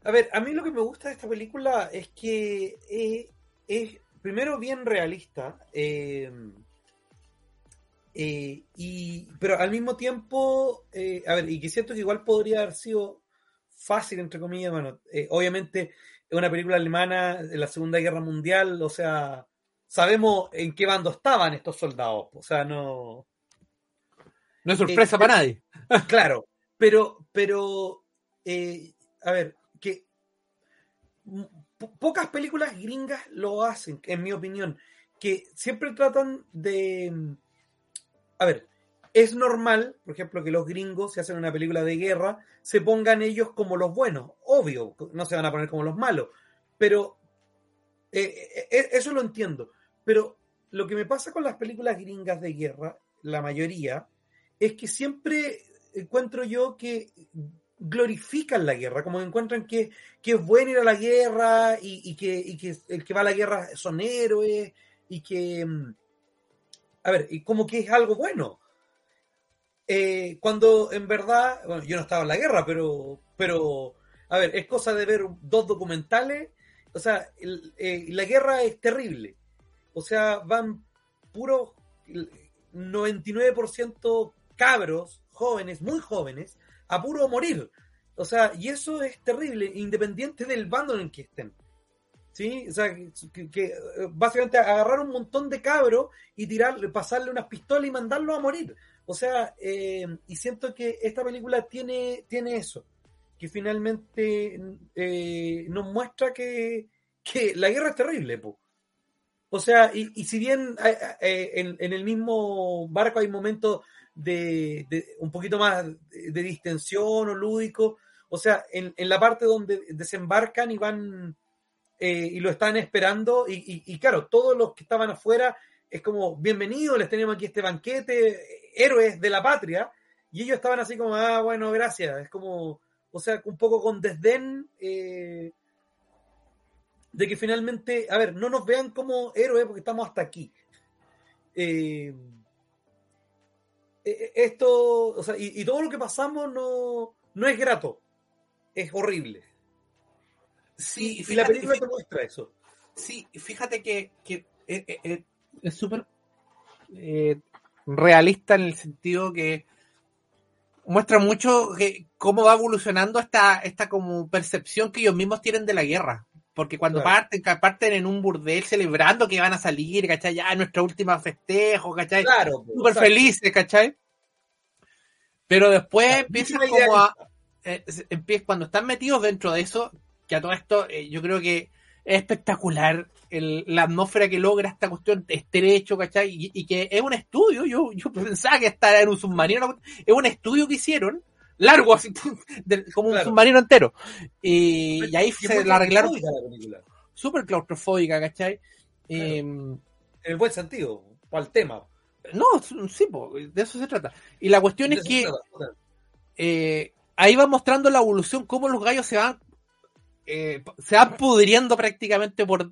A ver, a mí lo que me gusta de esta película es que es, es primero bien realista, eh, eh, y, pero al mismo tiempo, eh, a ver, y que siento que igual podría haber sido fácil, entre comillas, bueno, eh, obviamente es una película alemana de la Segunda Guerra Mundial, o sea, sabemos en qué bando estaban estos soldados, o sea, no... No es sorpresa eh, para nadie. Claro, pero, pero, eh, a ver... que po- pocas películas gringas lo hacen, en mi opinión, que siempre tratan de... A ver, es normal, por ejemplo, que los gringos, si hacen una película de guerra, se pongan ellos como los buenos, obvio, no se van a poner como los malos, pero eh, eh, eso lo entiendo, pero lo que me pasa con las películas gringas de guerra, la mayoría, es que siempre encuentro yo que... glorifican la guerra, como que encuentran que, que es bueno ir a la guerra y, y, que, y que el que va a la guerra son héroes y que a ver, y como que es algo bueno, eh, cuando en verdad, bueno, yo no estaba en la guerra, pero, pero a ver, es cosa de ver dos documentales, o sea, el, eh, la guerra es terrible, o sea, van puros noventa y nueve por ciento cabros, jóvenes, muy jóvenes a puro morir, o sea, y eso es terrible, independiente del bando en el que estén, ¿sí? O sea, que, que básicamente agarrar un montón de cabros y tirarle, pasarle unas pistolas y mandarlos a morir, o sea, eh, y siento que esta película tiene, tiene eso, que finalmente eh, nos muestra que, que la guerra es terrible, po. O sea, y, y si bien eh, en, en el mismo barco hay momentos De, de un poquito más de, de distensión o lúdico, o sea, en, en la parte donde desembarcan y van eh, y lo están esperando y, y, y claro, todos los que estaban afuera es como, bienvenidos, les tenemos aquí este banquete, héroes de la patria, y ellos estaban así como, ah, bueno, gracias, es como, o sea, un poco con desdén eh, de que finalmente, a ver, no nos vean como héroes porque estamos hasta aquí. eh Esto, o sea, y, y todo lo que pasamos no, no es grato, es horrible. Sí, y, fíjate, y la película fíjate, te muestra eso. Sí, fíjate que, que eh, eh, es súper eh, realista en el sentido que muestra mucho que, cómo va evolucionando esta, esta como percepción que ellos mismos tienen de la guerra. Porque cuando claro. parten, parten en un burdel celebrando que van a salir, ¿cachai? Ya, nuestra última festejo, ¿cachai? Claro, súper felices, ¿cachai? Pero después claro, empiezan como a... Eh, empiezan, cuando están metidos dentro de eso, que a todo esto eh, yo creo que es espectacular el, la atmósfera que logra esta cuestión estrecho, ¿cachai? Y, y que es un estudio, yo, yo pensaba que estar en un submarino, es un estudio que hicieron largo, así, como un claro. submarino entero. Y, y ahí se la arreglaron. Súper claustrofóbica, ¿cachai? Claro. Eh, en el buen sentido, para el tema. No, sí, po, de eso se trata. Y la cuestión de es que trata, claro. eh, ahí va mostrando la evolución, cómo los gallos se van eh, se van pudriendo prácticamente por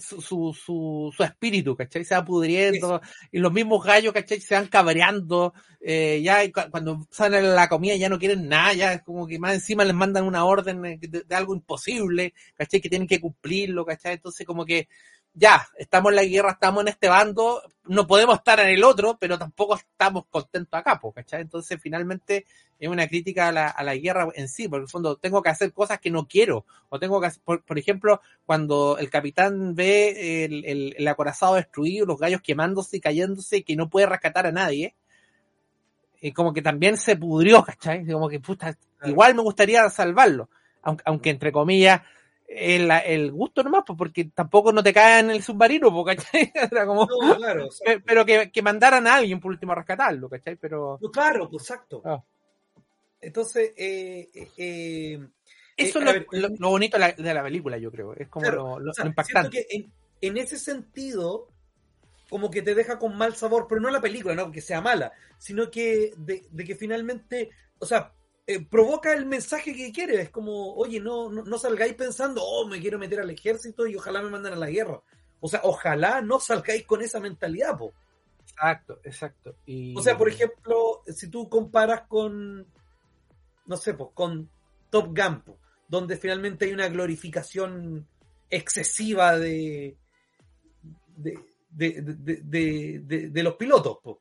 su, su, su, su espíritu, ¿cachai? Se va pudriendo, sí. Y los mismos gallos, ¿cachai? Se van cabreando, eh, ya cu- cuando sale la comida ya no quieren nada, ya es como que más encima les mandan una orden de, de algo imposible, ¿cachai? Que tienen que cumplirlo, ¿cachai? Entonces como que ya, estamos en la guerra, estamos en este bando, no podemos estar en el otro, pero tampoco estamos contentos acá, ¿cachai? Entonces, finalmente, es una crítica a la, a la guerra en sí, porque en el fondo tengo que hacer cosas que no quiero, o tengo que hacer, por, por ejemplo, cuando el capitán ve el, el, el acorazado destruido, los gallos quemándose y cayéndose, que no puede rescatar a nadie, y como que también se pudrió, ¿cachai? Como que, puta, igual me gustaría salvarlo, aunque, aunque entre comillas, El, el gusto nomás, pues, porque tampoco no te cae en el submarino, ¿cachai? Era como, no, claro, pero que, que mandaran a alguien por último a rescatarlo, ¿cachai? Pero... No, claro, pues, exacto. Ah. Entonces, eh, eh, eh, eso es lo, ver, lo, lo bonito de la, de la película, yo creo. Es como claro, lo, lo, o sea, lo impactante. Que en, en ese sentido, como que te deja con mal sabor, pero no la película, no que sea mala, sino que de, de que finalmente, o sea, Eh, provoca el mensaje que quiere. Es como, oye, no, no, no salgáis pensando, oh, me quiero meter al ejército y ojalá me manden a la guerra. O sea, ojalá no salgáis con esa mentalidad, po. Exacto, exacto. Y... O sea, por ejemplo, si tú comparas con, no sé, po, con Top Gun, po, donde finalmente hay una glorificación excesiva de de, de, de, de, de, de, de los pilotos, po.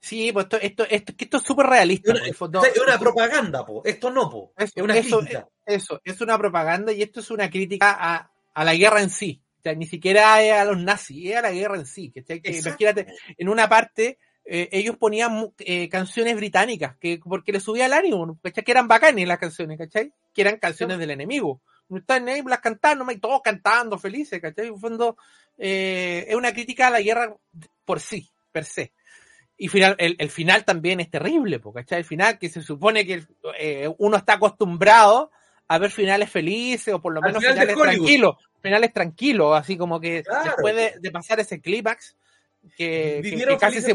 Sí, pues esto, esto, esto, esto es súper realista. Es una, po, no, es una propaganda, po. Esto no, po. Eso, es una eso, crítica. Es, eso, es una propaganda y esto es una crítica a, a la guerra en sí. O sea, ni siquiera es a los nazis, es a la guerra en sí. Que, que, imagínate, en una parte eh, ellos ponían eh, canciones británicas que porque les subía el ánimo, ¿cachai? Que eran bacanes las canciones, ¿cachai? Que eran canciones sí. del enemigo. No están ahí, las cantaban nomás y todos cantando felices, ¿cachai? En el fondo, eh, es una crítica a la guerra por sí, per se. Y final, el, el final también es terrible, ¿cachai? El final que se supone que eh, uno está acostumbrado a ver finales felices o por lo menos finales tranquilos, finales tranquilos, así como que claro. Después de, de pasar ese clímax que, que, que casi se,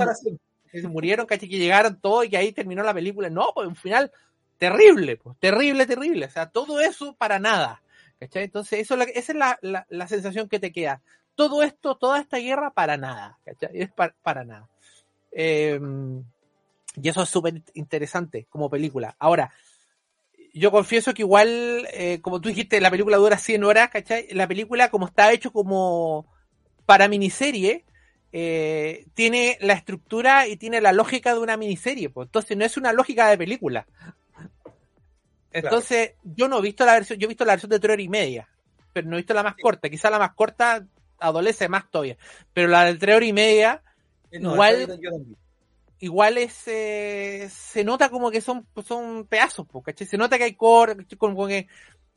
se murieron, ¿cachai? Que llegaron todos y que ahí terminó la película. No, pues un final terrible, pues, terrible, terrible. O sea, todo eso para nada, ¿cachai? Entonces eso esa es la, la, la sensación que te queda. Todo esto, toda esta guerra para nada, ¿cachai? Es para, para nada. Eh, y eso es súper interesante como película. Ahora, yo confieso que igual, eh, como tú dijiste, la película dura cien horas, ¿cachai? La película, como está hecho como para miniserie, eh, tiene la estructura y tiene la lógica de una miniserie, pues. Entonces no es una lógica de película. Entonces, claro. Yo no he visto la versión, yo he visto la versión de tres horas y media, pero no he visto la más sí. corta. Quizá la más corta adolece más todavía, pero la de tres horas y media No, igual igual es, eh, se nota como que son, son pedazos, ¿cachai? Se nota que hay core, como que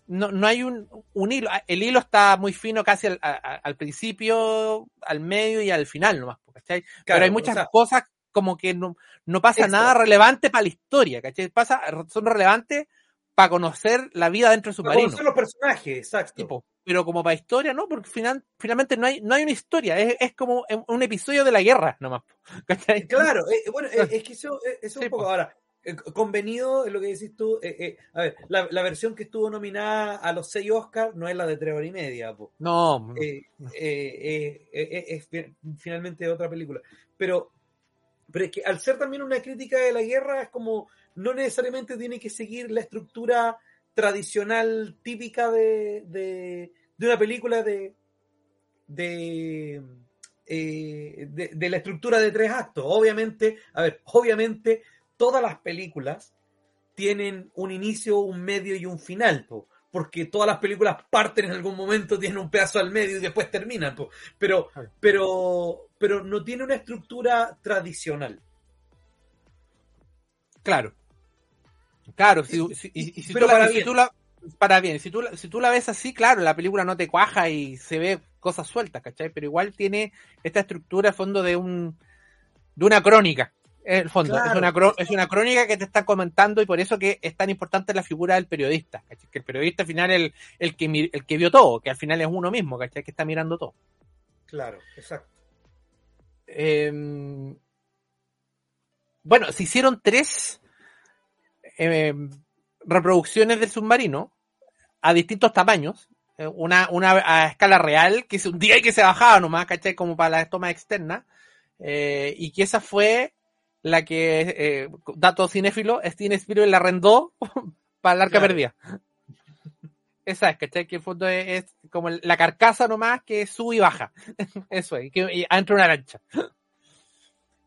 no, no hay un, un hilo. El hilo está muy fino casi al, a, al principio, al medio y al final nomás, ¿cachai? Claro, pero hay muchas o sea, cosas como que no, no pasa extra. Nada relevante para la historia, ¿cachai? Pasa, son relevantes para conocer la vida dentro del submarino. Para conocer los personajes, exacto. Tipo, pero como para historia, ¿no? Porque final, finalmente no hay no hay una historia, es, es como un episodio de la guerra, nomás. ¿Cachai? Claro, eh, bueno, eh, es que eso es sí, un poco... Po. Ahora, eh, convenido en lo que decís tú, eh, eh, a ver, la, la versión que estuvo nominada a los seis Oscars no es la de tres horas y media, po. No. Eh, no. Eh, eh, eh, es, es finalmente otra película. Pero, pero es que al ser también una crítica de la guerra, es como, no necesariamente tiene que seguir la estructura tradicional típica de, de, de una película de de, eh, de de la estructura de tres actos. Obviamente, a ver, obviamente todas las películas tienen un inicio, un medio y un final, po, porque todas las películas parten en algún momento, tienen un pedazo al medio y después terminan, po, pero pero pero no tiene una estructura tradicional. Claro. Claro, si, si, y, y si, tú la, si tú la para bien, si tú la, si tú la ves así, claro, la película no te cuaja y se ve cosas sueltas, ¿cachai? Pero igual tiene esta estructura a fondo de un de una crónica. el fondo. Claro. Es, una cro- es una crónica que te están comentando, y por eso que es tan importante la figura del periodista, ¿cachai? Que el periodista al final es el, el, que mir- el que vio todo, que al final es uno mismo, ¿cachai? Que está mirando todo. Claro, exacto. Eh, bueno, se hicieron tres eh, reproducciones del submarino a distintos tamaños. Una, una a escala real, que se hundía y que se bajaba nomás, ¿cachai? Como para la toma externa. Eh, y que esa fue la que, eh, dato cinéfilo, Steven Spielberg la arrendó para el arca claro. perdida. Esa es, ¿cachai? Que en el fondo es, es como la carcasa nomás que sube y baja. Eso es, que entra una lancha.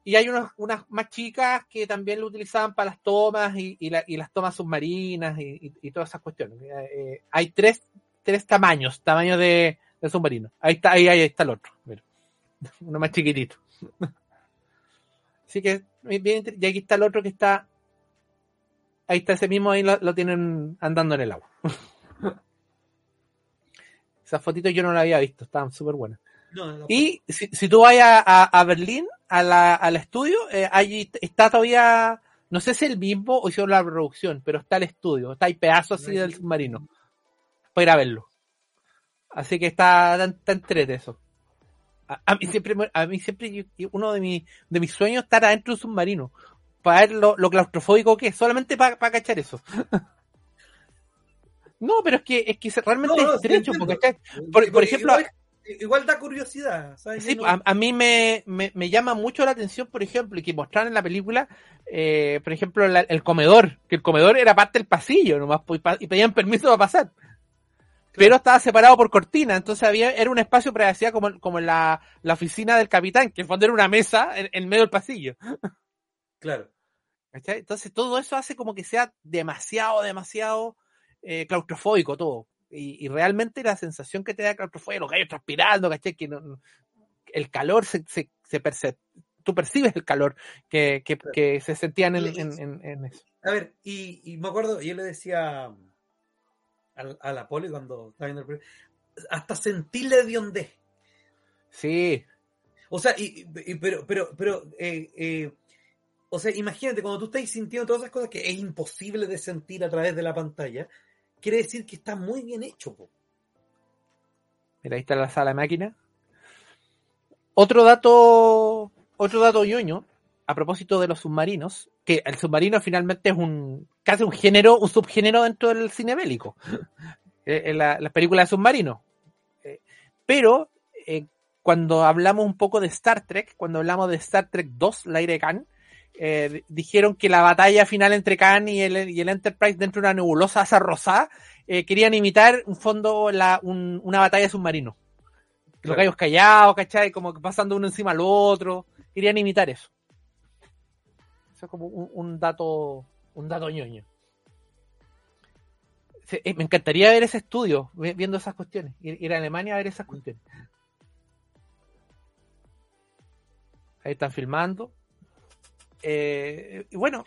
Y hay unos, unas más chicas que también lo utilizaban para las tomas y, y, la, y las tomas submarinas y, y, y todas esas cuestiones. Eh, hay tres. Tres tamaños, tamaño de, de submarino. Ahí está, ahí, ahí está el otro. Mira. Uno más chiquitito. Así que, bien, y aquí está el otro que está. Ahí está ese mismo, ahí lo, lo tienen andando en el agua. Esas fotitos yo no las había visto, estaban súper buenas. No, no, no. Y si, si tú vas a, a, a Berlín, a la, al estudio, eh, allí está todavía, no sé si el mismo o hicieron la producción, pero está el estudio, está ahí pedazo así no, del submarino. Para ir a verlo. Así que está tan, tan entrete eso. A, a mí siempre, a mí siempre uno de, mi, de mis sueños estar adentro de un submarino. Para ver lo, lo claustrofóbico que es. Solamente para pa cachar eso. No, pero es que, es que realmente no, no, es estrecho. Sí, porque, por, por ejemplo... Igual, igual da curiosidad. ¿Sabes? Sí, no... a, a mí me, me, me llama mucho la atención, por ejemplo, y que mostraron en la película, eh, por ejemplo, la, el comedor. Que el comedor era parte del pasillo nomás. Y pedían permiso para pasar. Pero estaba separado por cortina, entonces había era un espacio para decir como, como la, la oficina del capitán, que en fondo era una mesa en, en medio del pasillo. Claro. ¿Está? Entonces todo eso hace como que sea demasiado, demasiado eh, claustrofóbico todo. Y, y realmente la sensación que te da claustrofobia, los gallos transpirando, ¿cachai? Que no, el calor, se, se, se percibe, tú percibes el calor que, que, claro. que se sentían en, en, en, en eso. A ver, y, y me acuerdo, yo le decía... a la poli cuando está viendo el poli, hasta sentí la hediondez. Sí. O sea, y, y, pero, pero, pero eh, eh, o sea, imagínate, cuando tú estás sintiendo todas esas cosas que es imposible de sentir a través de la pantalla, quiere decir que está muy bien hecho. Po. Mira, ahí está la sala de máquina. Otro dato, otro dato ñoño, a propósito de los submarinos, que el submarino finalmente es un casi un género, un subgénero dentro del cine bélico, en la, las películas de submarinos. Pero eh, cuando hablamos un poco de Star Trek, cuando hablamos de Star Trek dos, la ira de Khan, eh, dijeron que la batalla final entre Khan y el, y el Enterprise dentro de una nebulosa asa rosada, eh, querían imitar un fondo la, un, una batalla de submarinos. Claro. Los gallos callados, ¿cachai? Como pasando uno encima al otro. Querían imitar eso. Eso es como un, un dato un dato ñoño. Me encantaría ver ese estudio, viendo esas cuestiones. Ir, ir a Alemania a ver esas cuestiones. Ahí están filmando. Eh, y bueno,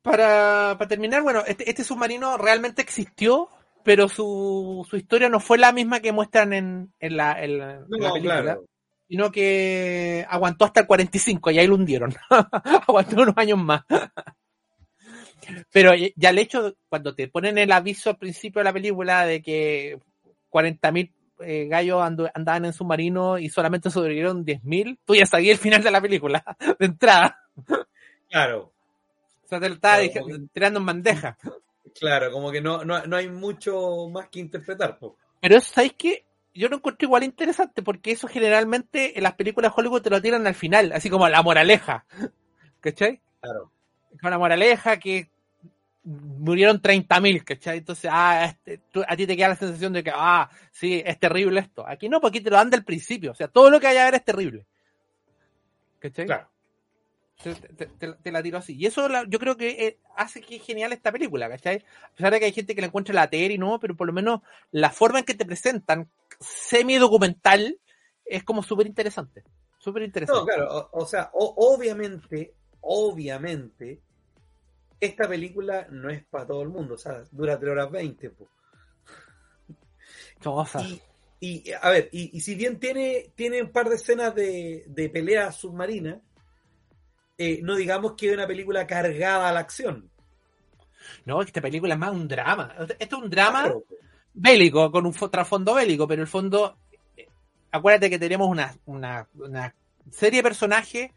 para, para terminar, bueno, este, este submarino realmente existió, pero su, su historia no fue la misma que muestran en, en, la, en, la, no, en la película. Claro. Sino que aguantó hasta el cuarenta y cinco y ahí lo hundieron. Aguantó unos años más. Pero ya el hecho, de, cuando te ponen el aviso al principio de la película de que cuarenta mil eh, gallos and- andaban en submarino y solamente sobrevivieron diez mil, tú ya sabías el final de la película, de entrada. Claro. O sea, te lo estaba claro, dej- que... tirando en bandeja. Claro, como que no, no, no hay mucho más que interpretar. Po. Pero eso, ¿sabes qué? Yo lo encuentro igual interesante, porque eso generalmente en las películas de Hollywood te lo tiran al final, así como la moraleja. ¿Cachai? Claro. Con la moraleja que murieron treinta mil, ¿cachai? Entonces, ah, este, tú, a ti te queda la sensación de que, ah, sí, es terrible esto. Aquí no, porque te lo dan del principio. O sea, todo lo que vaya a ver es terrible. ¿Cachai? Claro. Te, te, te, te la tiro así. Y eso la, yo creo que hace que es genial esta película, ¿cachai? A pesar de que hay gente que la encuentra lateral y no, pero por lo menos la forma en que te presentan semi-documental es como súper interesante. Súper interesante. No, claro, o, o sea, o, obviamente, obviamente, esta película no es para todo el mundo, o sea, dura tres horas veinte. Po. Y, y, a ver, y, y si bien tiene, tiene un par de escenas de, de pelea submarina, eh, no digamos que es una película cargada a la acción. No, esta película es más un drama. Esto es un drama claro. bélico, con un trasfondo bélico, pero el fondo... Eh, acuérdate que tenemos una, una, una serie de personajes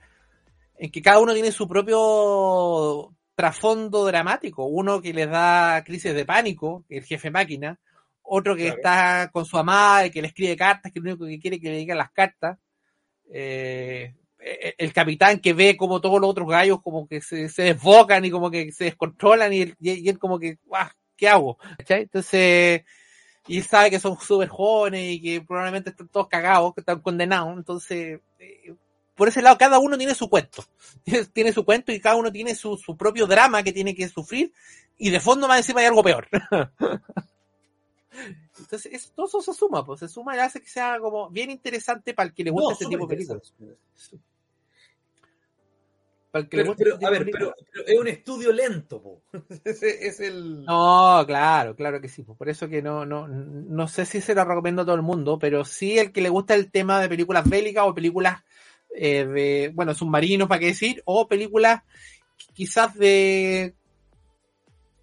en que cada uno tiene su propio trasfondo dramático. Uno que les da crisis de pánico, el jefe máquina. Otro que claro. está con su amada y que le escribe cartas, que lo único que quiere es que le digan las cartas. Eh, el capitán que ve como todos los otros gallos como que se, se desbocan y como que se descontrolan y él, y él como que ¡guau! ¿Qué hago? ¿Cachai? Entonces, y sabe que son súper jóvenes y que probablemente están todos cagados, que están condenados. Entonces, eh, por ese lado, cada uno tiene su cuento. Tiene su cuento y cada uno tiene su, su propio drama que tiene que sufrir y de fondo más encima hay algo peor. Entonces, es, todo eso se suma, pues se suma y hace que sea como bien interesante para el que le gusta no, este tipo de películas. Para el que pero, le pero, este a ver, pero, pero es un estudio lento, po. Ese, es el... No, claro, claro que sí. Po. Por eso que no, no, no sé si se lo recomiendo a todo el mundo, pero sí el que le gusta el tema de películas bélicas o películas eh, de, bueno, submarinos, para qué decir, o películas quizás de...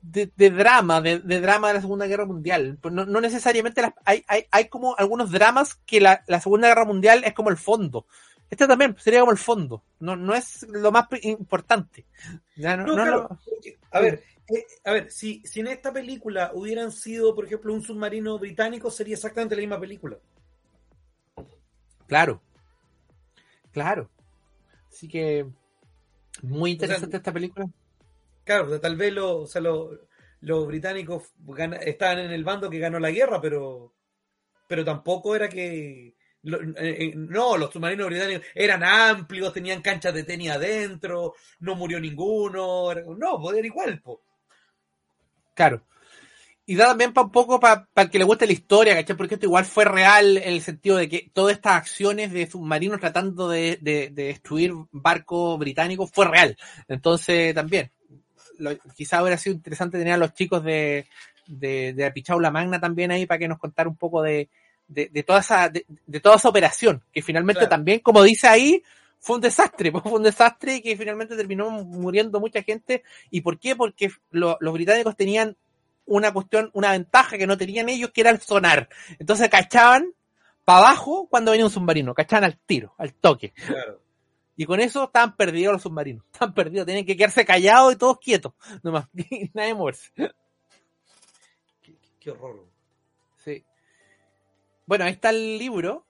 De, de drama, de, de drama de la Segunda Guerra Mundial. No, no necesariamente las, hay, hay, hay como algunos dramas que la, la Segunda Guerra Mundial es como el fondo. Este también sería como el fondo. No, no es lo más importante. Ya, no, no, no, claro. no. A ver, eh, a ver, si, si en esta película hubieran sido, por ejemplo, un submarino británico, sería exactamente la misma película. Claro. Claro. Así que muy interesante o sea, esta película. Claro, tal vez lo, o sea, lo, los británicos gana, estaban en el bando que ganó la guerra, pero pero tampoco era que... Lo, eh, no, los submarinos británicos eran amplios, tenían canchas de tenis adentro, no murió ninguno. Era, no, poder igual. Po. Claro. Y da también para un poco para pa que le guste la historia, ¿cachai? Porque esto igual fue real en el sentido de que todas estas acciones de submarinos tratando de, de, de destruir barcos británicos fue real. Entonces, también... Quizás hubiera sido interesante tener a los chicos de, de, de Apichaula Magna también ahí para que nos contara un poco de, de, de, toda, esa, de, de toda esa operación, que finalmente claro. también, como dice ahí, fue un desastre, fue un desastre que finalmente terminó muriendo mucha gente. ¿Y por qué? Porque lo, los británicos tenían una cuestión, una ventaja que no tenían ellos, que era el sonar. Entonces cachaban para abajo cuando venía un submarino, cachaban al tiro, al toque. Claro. Y con eso estaban perdidos los submarinos. Estaban perdidos. Tienen que quedarse callados y todos quietos. Nomás. Nada de moverse. Qué, qué horror. Sí. Bueno, ahí está el libro.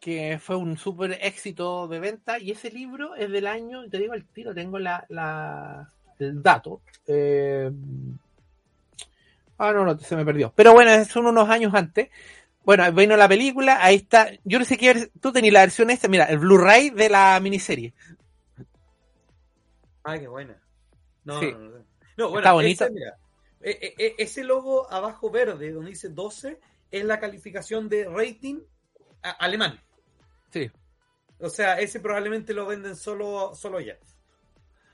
Que fue un súper éxito de venta. Y ese libro es del año... Te digo el tiro. Tengo la, la, el dato. Eh, ah, no, no. Se me perdió. Pero bueno, son unos años antes. Bueno, vino la película, ahí está. Yo no sé qué... Tú tenías la versión esta, mira, el Blu-ray de la miniserie. Ay, qué buena. No, sí. no, no, no. no bueno, está bonito. Ese, mira, e, e, ese logo abajo verde, donde dice doce, es la calificación de rating a, alemán. Sí. O sea, ese probablemente lo venden solo, solo ya.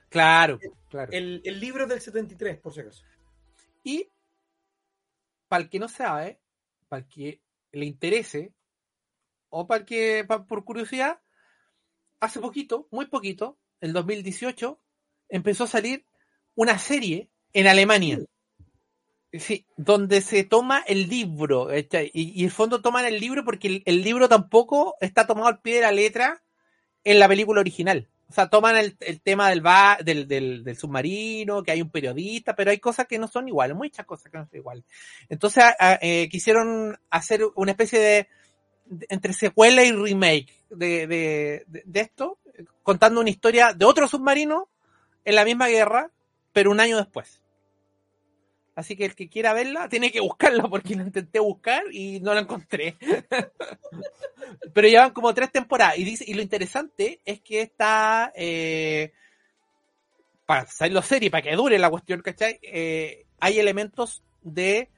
Claro, el, claro. El, el libro del setenta y tres, por si acaso. Y, para el que no sabe, para el que... le interese, o para que pa, por curiosidad, hace poquito, muy poquito, en dos mil dieciocho, empezó a salir una serie en Alemania, sí, donde se toma el libro, y, y el fondo toman el libro porque el, el libro tampoco está tomado al pie de la letra en la película original. O sea, toman el, el tema del, va, del, del, del submarino, que hay un periodista, pero hay cosas que no son iguales, muchas cosas que no son iguales. Entonces, a, eh, quisieron hacer una especie de, de entre secuela y remake de, de, de, de esto, contando una historia de otro submarino en la misma guerra, pero un año después. Así que el que quiera verla, tiene que buscarla, porque la intenté buscar y no la encontré. Pero llevan como tres temporadas. Y, dice, y lo interesante es que está, eh, para hacerlo serie, para que dure la cuestión, ¿cachai? Eh, hay elementos de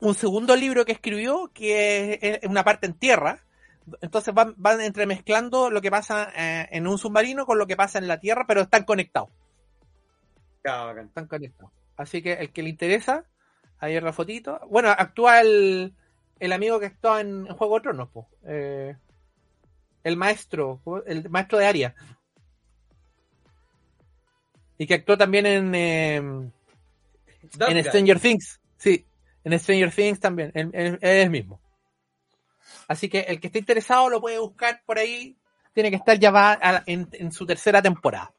un segundo libro que escribió, que es, es una parte en tierra. Entonces van, van entremezclando lo que pasa eh, en un submarino con lo que pasa en la tierra, pero están conectados. Claro, están conectados. Así que el que le interesa, ahí es la fotito. Bueno, actúa el, el amigo que está en Juego de Tronos, po. Eh, el maestro, el maestro de Aria. y que actuó también en eh, en Stranger Things, sí, en Stranger Things también, él, él, él es mismo. Así que el que esté interesado lo puede buscar por ahí, tiene que estar ya va a, en, en su tercera temporada.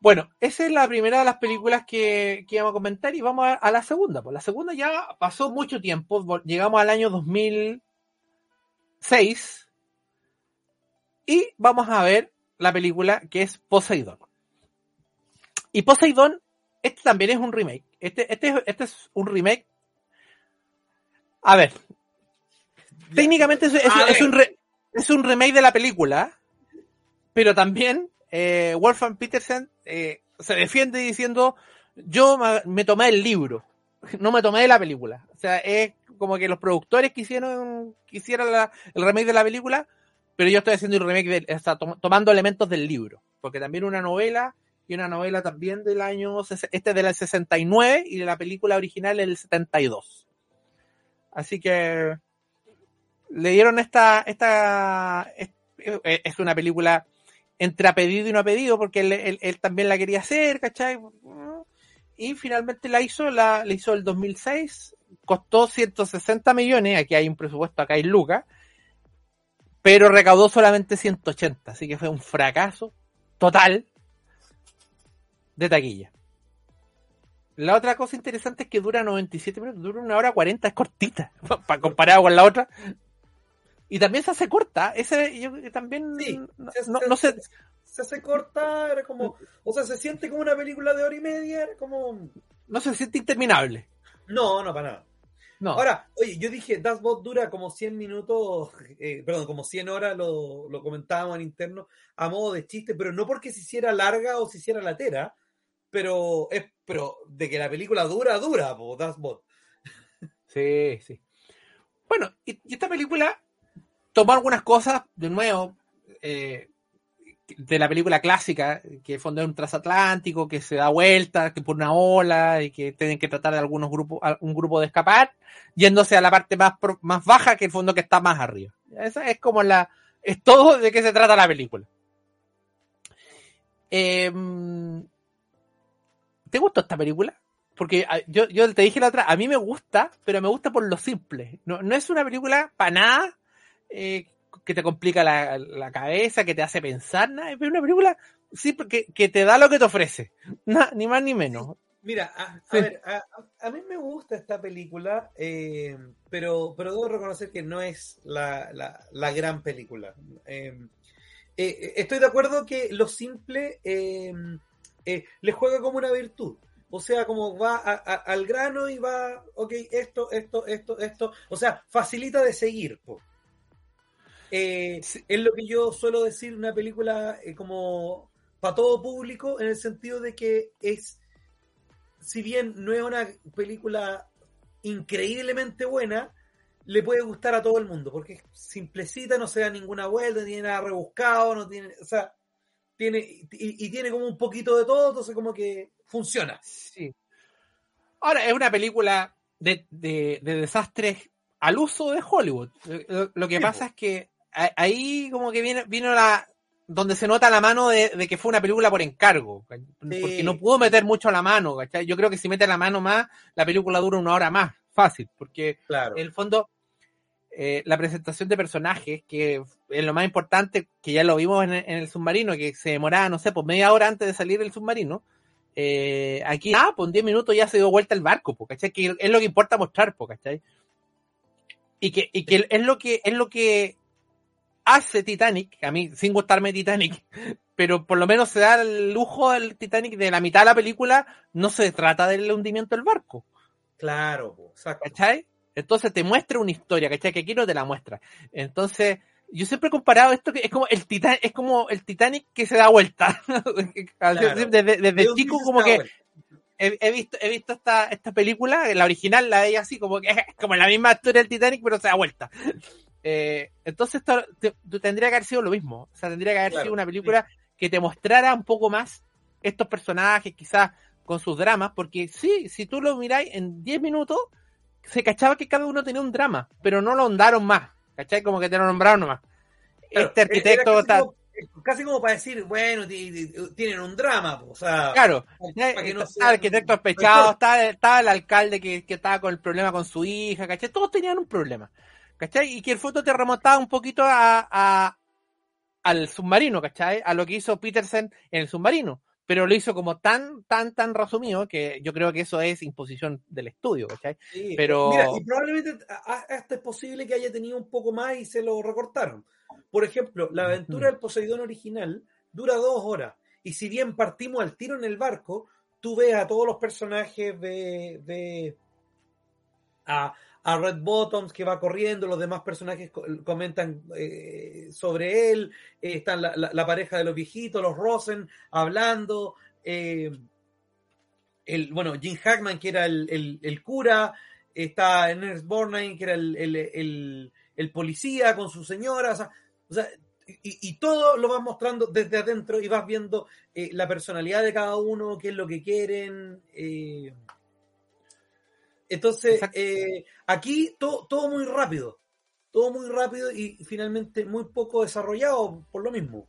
Bueno, esa es la primera de las películas que, que íbamos a comentar, y vamos a, a la segunda. Pues la segunda ya pasó mucho tiempo, llegamos al año dos mil seis y vamos a ver la película que es Poseidón. Y Poseidón, este también es un remake. Este, este, este es un remake. A ver, técnicamente es, es, a es, ver. Un re, es un remake de la película, pero también... Eh, Wolfgang Petersen eh, se defiende diciendo yo ma- me tomé el libro, no me tomé la película. O sea, es como que los productores quisieron quisieran la, el remake de la película, pero yo estoy haciendo el remake de, o sea, tom- tomando elementos del libro, porque también una novela, y una novela también del año, este es del sesenta y nueve y de la película original del setenta y dos. Así que le dieron esta esta es, es una película entre a pedido y no a pedido, porque él, él, él también la quería hacer, ¿cachai? Y finalmente la hizo, la, la hizo el dos mil seis, costó ciento sesenta millones, aquí hay un presupuesto, acá hay lucas, pero recaudó solamente ciento ochenta, así que fue un fracaso total de taquilla. La otra cosa interesante es que dura noventa y siete minutos, dura una hora cuarenta, es cortita, para comparado con la otra. Y también se hace corta, ese yo también sí, no, se, no, no sé. Se, se hace corta, era como, o sea, se siente como una película de hora y media, era como... No se siente interminable. No, no, para nada. No. Ahora, oye, yo dije, Das Boot dura como cien minutos, eh, perdón, como cien horas, lo, lo comentábamos en interno, a modo de chiste, pero no porque se hiciera larga o se hiciera latera, pero es pero de que la película dura, dura, po, Das Boot. Sí, sí. Bueno, y, y esta película... Tomó algunas cosas, de nuevo, eh, de la película clásica, que fondea un transatlántico, que se da vuelta, que por una ola, y que tienen que tratar de algunos grupos, un grupo de escapar, yéndose a la parte más, más baja, que el fondo que está más arriba. Esa es como la, es todo de qué se trata la película. Eh, ¿te gustó esta película? Porque yo, yo te dije la otra, a mí me gusta, pero me gusta por lo simple. No, no es una película para nada, Eh, que te complica la, la cabeza, que te hace pensar, nada, es una película sí, que, que te da lo que te ofrece, nah, ni más ni menos. Mira, a, a sí. ver, a, a mí me gusta esta película, eh, pero, pero debo reconocer que no es la, la, la gran película. Eh, eh, estoy de acuerdo que lo simple eh, eh, le juega como una virtud. O sea, como va a, a, al grano y va, ok, esto, esto, esto, esto. O sea, facilita de seguir, po. Eh, es lo que yo suelo decir, una película eh, como para todo público, en el sentido de que es, si bien no es una película increíblemente buena, le puede gustar a todo el mundo, porque es simplecita, no se da ninguna vuelta, no tiene nada rebuscado, no tiene, o sea, tiene, y, y tiene como un poquito de todo, entonces como que funciona. Sí. Ahora, es una película de, de, de desastres al uso de Hollywood. Lo, lo que sí, pasa po. es que ahí como que vino, vino la donde se nota la mano de, de que fue una película por encargo, sí. Porque no pudo meter mucho la mano, ¿cachai? Yo creo que si mete la mano más, la película dura una hora más, fácil, porque claro. En el fondo eh, la presentación de personajes, que es lo más importante, que ya lo vimos en, en el submarino, que se demoraba, no sé, pues media hora antes de salir del submarino, eh, aquí, ah, pues en diez minutos ya se dio vuelta el barco, ¿cachai? Que es lo que importa mostrar, ¿cachai? Y que, y que es lo que es lo que hace Titanic, a mí sin gustarme Titanic, pero por lo menos se da el lujo del Titanic de la mitad de la película, no se trata del hundimiento del barco. Claro, exacto. ¿Cachai? Entonces te muestra una historia, ¿cachai? Que aquí no te la muestra. Entonces, yo siempre he comparado esto que es como el Titan, es como el Titanic que se da vuelta. Claro. Desde, desde chico como que He, he visto he visto esta esta película, la original, la de ella, así como que es como la misma historia del Titanic, pero se da vuelta. Eh, entonces esto te, te tendría que haber sido lo mismo. O sea, tendría que haber claro, sido una película sí. que te mostrara un poco más estos personajes, quizás con sus dramas, porque sí, si tú lo miráis en diez minutos, se cachaba que cada uno tenía un drama, pero no lo ahondaron más, ¿cachai? Como que te lo nombraron nomás. Claro, este arquitecto... Era casi, está, como, Casi como para decir, bueno, tienen un drama, po, o sea... Claro, para que no está el arquitecto sospechado, estaba, estaba el alcalde que, que estaba con el problema con su hija, ¿cachai? Todos tenían un problema, ¿cachai? Y que el fondo te remontaba un poquito a, a al submarino, ¿cachai? A lo que hizo Petersen en el submarino, pero lo hizo como tan, tan, tan resumido que yo creo que eso es imposición del estudio, ¿cachai? Sí. Pero... Mira, y probablemente hasta es posible que haya tenido un poco más y se lo recortaron. Por ejemplo, la aventura del Poseidón original dura dos horas. Y si bien partimos al tiro en el barco, tú ves a todos los personajes de... de a, a Red Bottoms que va corriendo, los demás personajes comentan eh, sobre él, eh, están la, la, la pareja de los viejitos, los Rosen, hablando, eh, el, bueno, Jim Hackman, que era el, el, el cura, está Ernest Borgnine, que era el, el, el, el policía con su señora, o sea, o sea, y, y todo lo vas mostrando desde adentro y vas viendo eh, la personalidad de cada uno, qué es lo que quieren... Eh, Entonces, eh, aquí todo, todo muy rápido, todo muy rápido y finalmente muy poco desarrollado por lo mismo.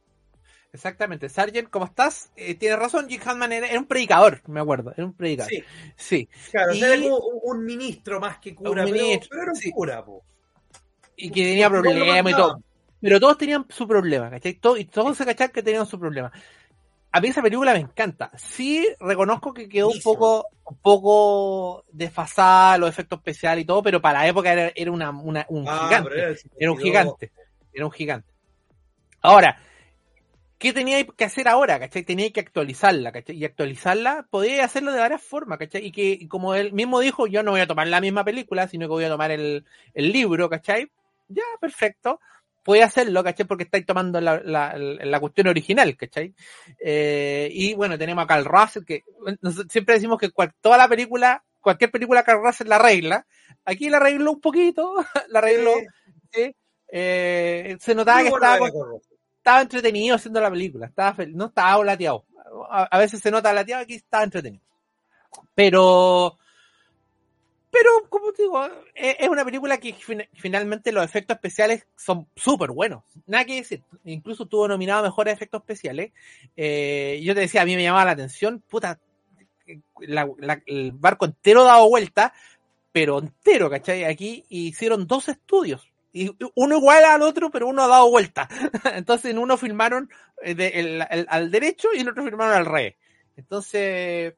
Exactamente. Sargent, ¿cómo estás? Eh, tienes razón, Jim Hackman era, era un predicador, me acuerdo, era un predicador. Sí, sí. Claro, y... era como un ministro más que cura, pero, pero era un sí. cura. Po. Y que tenía problemas y todo. Pero todos tenían su problema, ¿cachai? Todo, y todos sí. se cachaban que tenían su problema. A mí esa película me encanta. Sí, reconozco que quedó un poco, un poco desfasada, los efectos especiales y todo, pero para la época era, era una, una, un ah, gigante. Era un gigante. Era un gigante. Ahora, ¿qué tenía que hacer ahora? ¿Cachai? Tenía que actualizarla, ¿cachai? Y actualizarla podía hacerlo de varias formas, ¿cachai? Y que, y como él mismo dijo, yo no voy a tomar la misma película, sino que voy a tomar el, el libro, ¿cachai? Ya, perfecto. Puede hacerlo, ¿cachai? Porque estáis tomando la, la, la cuestión original, ¿cachai? Eh, y bueno, tenemos a Carl Russell, que nosotros siempre decimos que cual, toda la película, cualquier película Carl Russell la arregla. Aquí la arregló un poquito, la arregló. Sí. ¿sí? Eh, se notaba Muy que estaba, con, estaba entretenido haciendo la película, estaba fel- no estaba oblateado. A, a veces se nota oblateado, aquí estaba entretenido. Pero... Pero, como te digo, es una película que fin- finalmente los efectos especiales son súper buenos. Nada que decir. Incluso estuvo nominado a mejores efectos especiales. Eh, yo te decía, a mí me llamaba la atención, puta, la, la, el barco entero dado vuelta, pero entero, ¿cachai? Aquí hicieron dos estudios. Y uno igual al otro, pero uno ha dado vuelta. Entonces, en uno filmaron de, el, el, al derecho y en otro filmaron al revés. Entonces...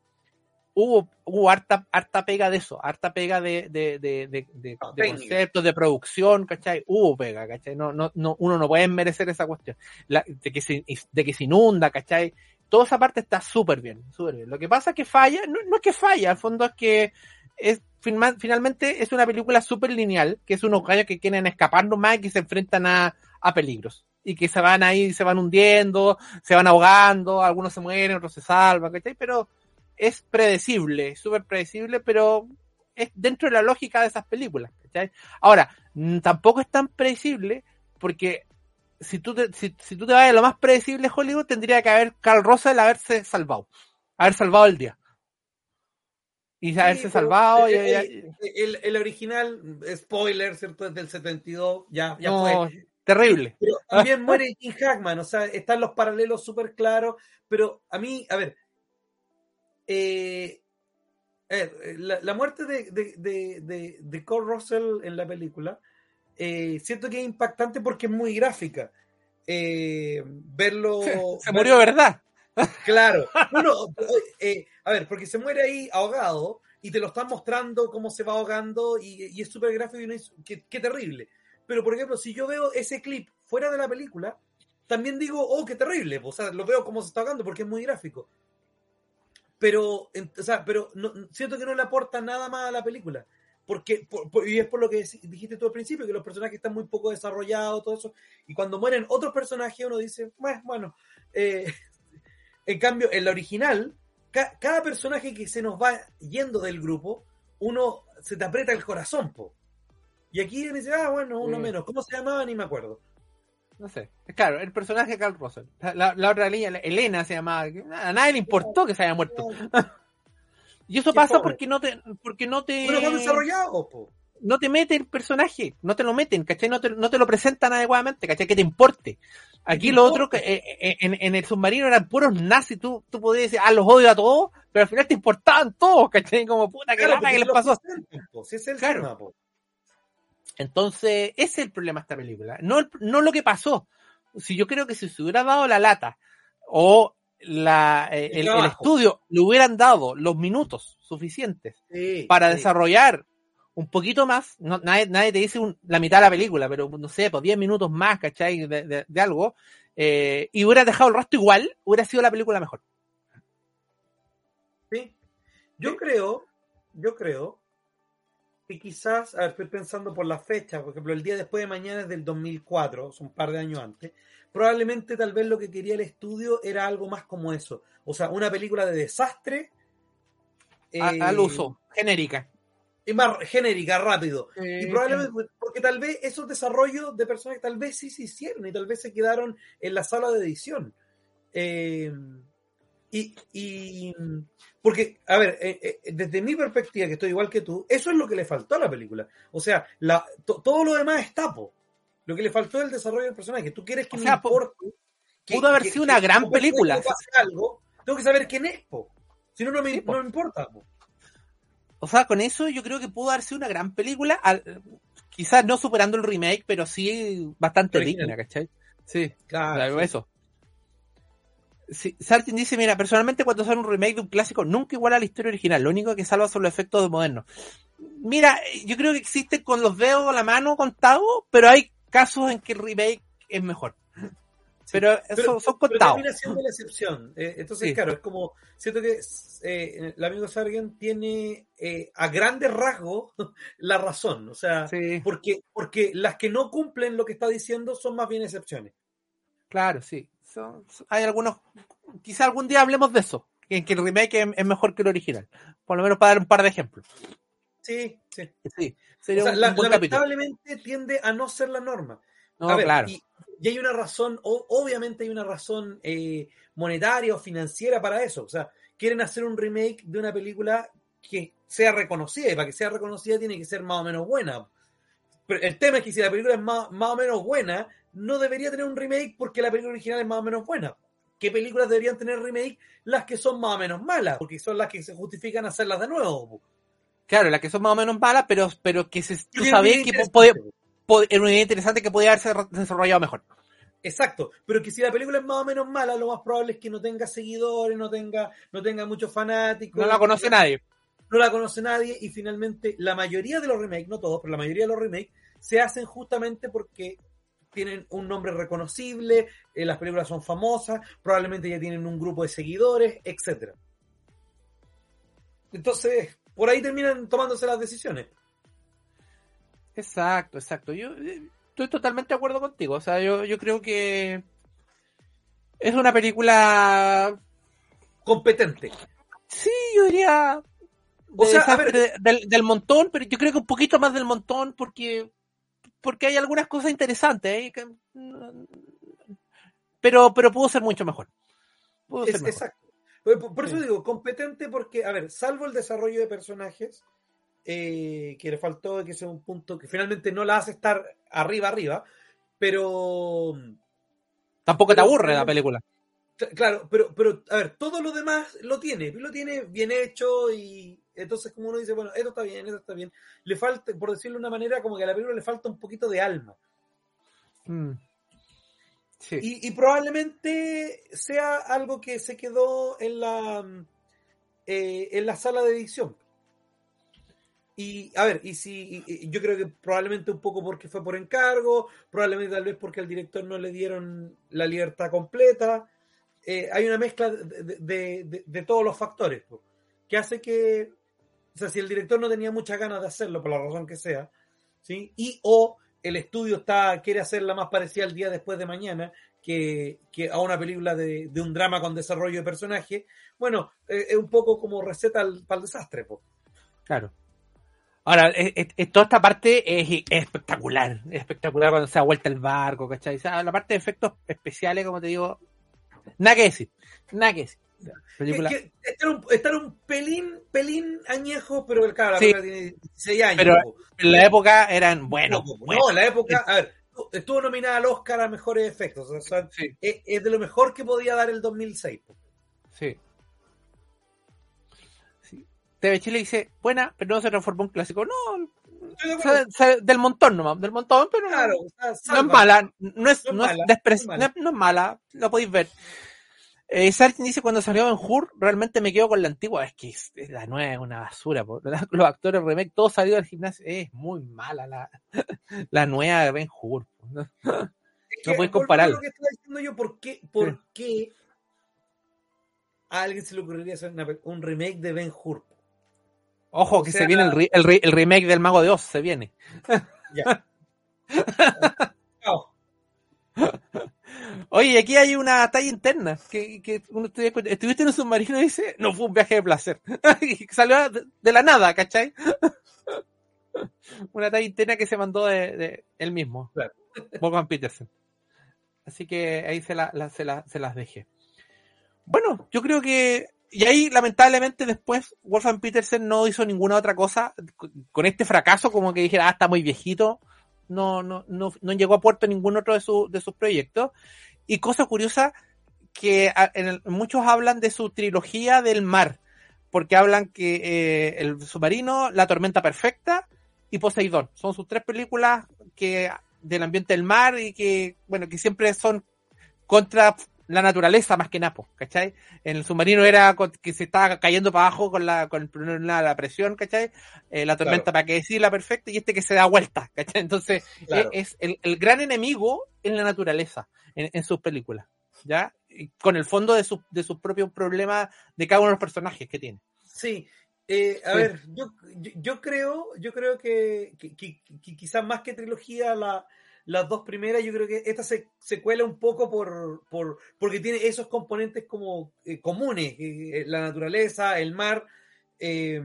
Hubo, hubo harta, harta pega de eso, harta pega de, de, de, de, de, no, de conceptos, de producción, ¿cachai? Hubo pega, ¿cachai? No, no, no, uno no puede merecer esa cuestión. La, de, que se, de que se inunda, ¿cachai? Toda esa parte está súper bien, súper bien. Lo que pasa es que falla, no, no es que falla, al fondo es que es firma, finalmente es una película súper lineal, que es unos gallos que quieren escapar nomás y que se enfrentan a, a peligros. Y que se van ahí, se van hundiendo, se van ahogando, algunos se mueren, otros se salvan, ¿cachai? Pero es predecible, súper predecible, pero es dentro de la lógica de esas películas, ¿cachai? Ahora, tampoco es tan predecible, porque si tú te, si, si tú te vas a lo más predecible Hollywood, tendría que haber Carl Russell haberse salvado, haber salvado el día. Y haberse sí, salvado... El, el, el, el original, spoiler, ¿cierto? Es del setenta y dos, ya, ya no, fue... Terrible. Pero también muere Jim Hackman, o sea, están los paralelos súper claros, pero a mí, a ver... Eh, eh, la, la muerte de, de, de, de, de Carl Russell en la película eh, siento que es impactante porque es muy gráfica eh, verlo se, se ver, murió verdad claro bueno, eh, a ver porque se muere ahí ahogado y te lo están mostrando cómo se va ahogando y, y es súper gráfico y no es, qué, qué terrible, pero por ejemplo si yo veo ese clip fuera de la película también digo oh qué terrible, o sea lo veo cómo se está ahogando porque es muy gráfico. Pero, o sea, pero no, siento que no le aporta nada más a la película. Porque, por, por, y es por lo que dijiste tú al principio, que los personajes están muy poco desarrollados, todo eso. Y cuando mueren otros personajes, uno dice, bueno, bueno. Eh, en cambio, en la original, ca- cada personaje que se nos va yendo del grupo, uno se te aprieta el corazón, po. Y aquí dice, ah, bueno, uno mm. menos. ¿Cómo se llamaba? Ni me acuerdo. No sé, claro, el personaje de Carl Russell. La, la otra niña, Elena se llamaba. A nadie le importó que se haya muerto. Y eso pasa porque no te, porque no te. Pero no desarrollado, po. No te mete el personaje, no te lo meten, ¿cachai? No te, no te lo presentan adecuadamente, ¿cachai? Que te importe. Aquí lo otro, que eh, en, en el submarino eran puros nazis, tú, tú podías decir, ah, los odio a todos, pero al final te importaban todos, ¿cachai? Como puta, qué lata que les pasó. Si es el tema, po. Entonces, ese es el problema de esta película. No, no lo que pasó. Si yo creo que si se hubiera dado la lata o la, eh, el, el estudio, le hubieran dado los minutos suficientes sí, para sí. desarrollar un poquito más, no, nadie, nadie te dice un, la mitad de la película, pero no sé, pues diez minutos más, ¿cachai? De, de, de algo, eh, y hubiera dejado el resto igual, hubiera sido la película mejor. Sí. Yo sí. creo, yo creo que quizás, a ver, estoy pensando por la fecha, por ejemplo, el día después de mañana es del dos mil cuatro, son un par de años antes, probablemente tal vez lo que quería el estudio era algo más como eso, o sea, una película de desastre. Eh, a, al uso, genérica. Y más genérica, rápido. Eh, y probablemente, porque tal vez esos desarrollos de personajes tal vez sí se hicieron y tal vez se quedaron en la sala de edición. Eh, y, y porque, a ver, eh, eh, desde mi perspectiva, que estoy igual que tú, eso es lo que le faltó a la película. O sea, la, to, todo lo demás es tapo. Lo que le faltó es el desarrollo del personaje. Tú quieres que o me sea, importe. Pudo que, haber que, sido que, una que, gran película. Algo, tengo que saber quién es, po. Si no, no me, sí, no me importa, po. O sea, con eso yo creo que pudo darse una gran película, al, quizás no superando el remake, pero sí bastante original. Digna, ¿cachai? Sí, claro, claro sí. Eso. Sí, Sartin dice, mira, personalmente cuando sale un remake de un clásico, nunca iguala a la historia original, lo único que salva son los efectos modernos. Mira, yo creo que existe con los dedos a la mano contados, pero hay casos en que el remake es mejor. Sí, pero, pero son contados. Pero termina siendo la excepción. Eh, entonces, sí. Claro, es como, siento que eh, el amigo Sargent tiene eh, a grandes rasgos la razón. O sea, sí. porque, porque las que no cumplen lo que está diciendo son más bien excepciones. Claro, sí. Son, son, hay algunos, quizá algún día hablemos de eso, en que el remake es, es mejor que el original. Por lo menos para dar un par de ejemplos. Sí, sí. sí sería o sea, un, la, un buen lamentablemente capítulo. Tiende a no ser la norma. No, a ver, claro. Y, y hay una razón, o, obviamente hay una razón eh, monetaria o financiera para eso. O sea, quieren hacer un remake de una película que sea reconocida, y para que sea reconocida tiene que ser más o menos buena. Pero el tema es que si la película es más, más o menos buena, no debería tener un remake porque la película original es más o menos buena. ¿Qué películas deberían tener remake? Las que son más o menos malas, porque son las que se justifican hacerlas de nuevo. Claro, las que son más o menos malas, pero, pero que se, tú sabes que puede... Era una idea interesante que podía haberse desarrollado mejor. Exacto, pero que si la película es más o menos mala, lo más probable es que no tenga seguidores, no tenga, no tenga muchos fanáticos. No la conoce nadie. No la conoce nadie y finalmente la mayoría de los remakes, no todos, pero la mayoría de los remakes se hacen justamente porque tienen un nombre reconocible, eh, las películas son famosas, probablemente ya tienen un grupo de seguidores, etcétera. Entonces, por ahí terminan tomándose las decisiones. Exacto, exacto. Yo estoy totalmente de acuerdo contigo. O sea, yo, yo creo que es una película competente. Sí, yo diría de o sea, a ver... de, del, del montón, pero yo creo que un poquito más del montón porque porque hay algunas cosas interesantes, ¿eh? Pero pero pudo ser mucho mejor. Pudo ser es, mejor. Exacto. Por, por eso sí. digo competente porque, a ver, salvo el desarrollo de personajes. Eh, que le faltó, que ese es un punto que finalmente no la hace estar arriba arriba, pero tampoco pero, te aburre pero, la película t- claro, pero, pero a ver, todo lo demás lo tiene, lo tiene bien hecho y entonces como uno dice, bueno, esto está bien, esto está bien, le falta, por decirlo de una manera, como que a la película le falta un poquito de alma. Mm. Sí. Y, y probablemente sea algo que se quedó en la eh, en la sala de edición. Y, a ver, y si y, yo creo que probablemente un poco porque fue por encargo, probablemente tal vez porque al director no le dieron la libertad completa. Eh, hay una mezcla de, de, de, de todos los factores, ¿no? Que hace que, o sea, si el director no tenía muchas ganas de hacerlo, por la razón que sea, ¿sí? Y o el estudio está quiere hacerla más parecida al día después de mañana que, que a una película de, de un drama con desarrollo de personaje, bueno, eh, es un poco como receta al, para el desastre, ¿no? Claro. Ahora, es, es, es, toda esta parte es, es espectacular, es espectacular cuando se da vuelta el barco, ¿cachai? O sea, la parte de efectos especiales, como te digo, nada que decir, nada que decir. Película... Es que estar un, estar un pelín, pelín añejo, pero el cabrón sí, tiene dieciséis años. Pero en la época eran, bueno, no, bueno. No, en la época, a ver, estuvo nominada al Oscar a mejores efectos. O sea, sí. es, es de lo mejor que podía dar el dos mil seis. Sí. sí. T V Chile dice, buena, pero no se transformó en clásico. No, sale, sale del montón nomás, del montón, pero claro, o sea, no es mala, no es, no es, no mala, es, despre- no es mala. No, no es mala, lo podéis ver. Eh, Sartin dice, cuando salió Ben-Hur, realmente me quedo con la antigua. Es que es, es la nueva es una basura. Por. Los actores remake, todos salieron del gimnasio. Es muy mala la, la nueva de Ben-Hur. No, no puedes compararla. ¿Por qué, por sí. qué a alguien se le ocurriría hacer una, un remake de Ben-Hur? Ojo, que o sea, se viene el, el, el remake del Mago de Oz. Se viene. Ya. No. Oye, aquí hay una talla interna que, que uno te da cuenta. Estuviste en un submarino y dice, no, fue un viaje de placer. Salió de, de la nada, ¿cachai? Una talla interna que se mandó de, de él mismo, claro. Wolfgang Petersen. Así que ahí se, la, la, se, la, se las dejé. Bueno, yo creo que... Y ahí, lamentablemente, después Wolfgang Petersen no hizo ninguna otra cosa. Con este fracaso, como que dijera, ah, está muy viejito. No, no, no, no llegó a puerto ninguno otro de, su, de sus proyectos. Y cosa curiosa, que a, en el, muchos hablan de su trilogía del mar, porque hablan que eh, El Submarino, La Tormenta Perfecta y Poseidón. Son sus tres películas que del ambiente del mar y que, bueno, que siempre son contra la naturaleza más que napo, ¿cachai? En El Submarino era con, que se estaba cayendo para abajo con la, con la, la presión, ¿cachai? Eh, la Tormenta, claro. Para qué decir, La Perfecta, y este que se da vuelta, ¿cachai? Entonces, claro. es, es el, el gran enemigo en la naturaleza, en, en sus películas, ¿ya? Y con el fondo de sus de sus propios problemas de cada uno de los personajes que tiene. Sí, eh, a sí. ver, yo, yo, yo creo, yo creo que, que, que, que quizás más que trilogía, la... las dos primeras, yo creo que esta se, se cuela un poco por, por porque tiene esos componentes como eh, comunes, eh, la naturaleza, el mar, eh,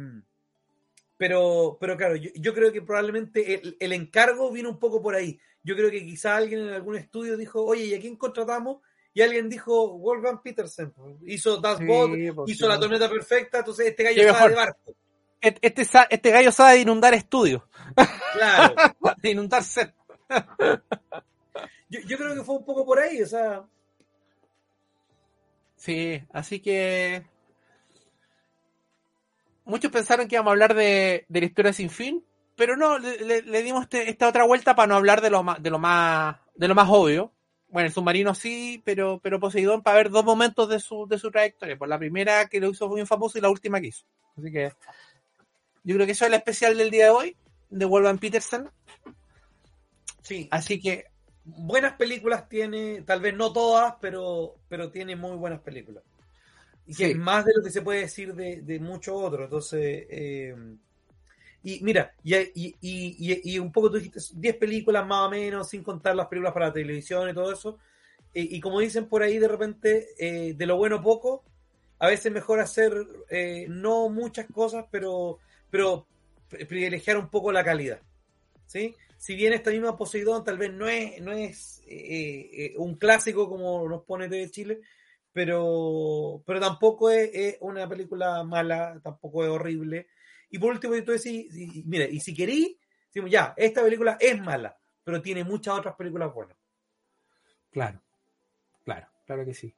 pero, pero claro, yo, yo creo que probablemente el, el encargo vino un poco por ahí. Yo creo que quizá alguien en algún estudio dijo, oye, ¿y a quién contratamos? Y alguien dijo, Wolfgang Petersen, hizo Das Boot, sí, hizo La Tormenta Perfecta, entonces este gallo sabe mejor de barco. Este, este gallo sabe de inundar estudios. Claro. De inundar set. Yo, yo creo que fue un poco por ahí, o sea. Sí, así que muchos pensaron que íbamos a hablar de, de La Historia Sin Fin, pero no, le, le dimos este, esta otra vuelta para no hablar de lo más, de lo más, de lo más obvio. Bueno, El Submarino sí, pero, pero Poseidón, para ver dos momentos de su, de su trayectoria. Pues la primera que lo hizo muy famoso y la última que hizo. Así que yo creo que eso es el especial del día de hoy, de Wolfgang Petersen. Sí, así que buenas películas tiene, tal vez no todas, pero, pero tiene muy buenas películas. Y que sí. Es más de lo que se puede decir de, de mucho otro. Entonces, eh, y mira, y, y, y, y un poco tú dijiste diez películas más o menos, sin contar las películas para la televisión y todo eso. Eh, y como dicen por ahí, de repente, eh, de lo bueno poco, a veces mejor hacer eh, no muchas cosas, pero, pero privilegiar un poco la calidad. ¿Sí? Si bien esta misma Poseidón tal vez no es, no es eh, eh, un clásico como nos pone T V Chile, pero, pero tampoco es, es una película mala, tampoco es horrible. Y por último, yo te decía, mira, y si querís, decimos, ya, esta película es mala, pero tiene muchas otras películas buenas. Claro, claro, claro que sí.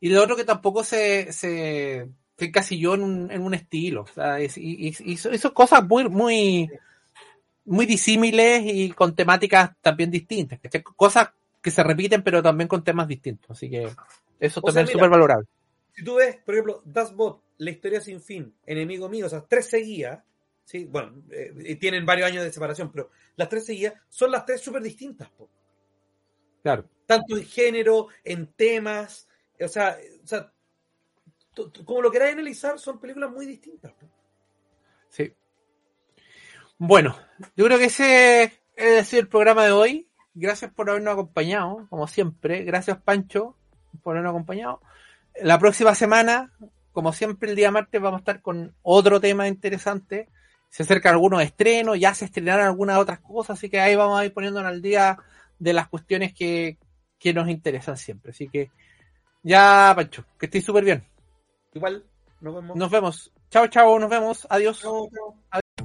Y lo otro que tampoco se... se, se encasilló en un, en un estilo, o sea, es, y, y hizo, hizo cosas muy... muy... muy disímiles y con temáticas también distintas, ¿cachai? Cosas que se repiten pero también con temas distintos, así que eso o también sea, es súper valorable. Si tú ves, por ejemplo, Das Boot, La Historia Sin Fin, Enemigo Mío, o sea, tres seguidas, ¿sí? Bueno, eh, tienen varios años de separación, pero las tres seguidas son las tres súper distintas, po. Claro. Tanto en género, en temas, o sea, o sea t- t- como lo queráis analizar, son películas muy distintas, po. Sí. Bueno, yo creo que ese ha sido el programa de hoy. Gracias por habernos acompañado, como siempre. Gracias, Pancho, por habernos acompañado. La próxima semana, como siempre, el día martes vamos a estar con otro tema interesante. Se acercan algunos estrenos, ya se estrenaron algunas otras cosas, así que ahí vamos a ir poniéndonos al día de las cuestiones que, que nos interesan siempre. Así que ya, Pancho, que estéis súper bien. Igual, nos vemos. Nos vemos. Chao, chao, nos vemos. Adiós. Chao, chao. Adiós.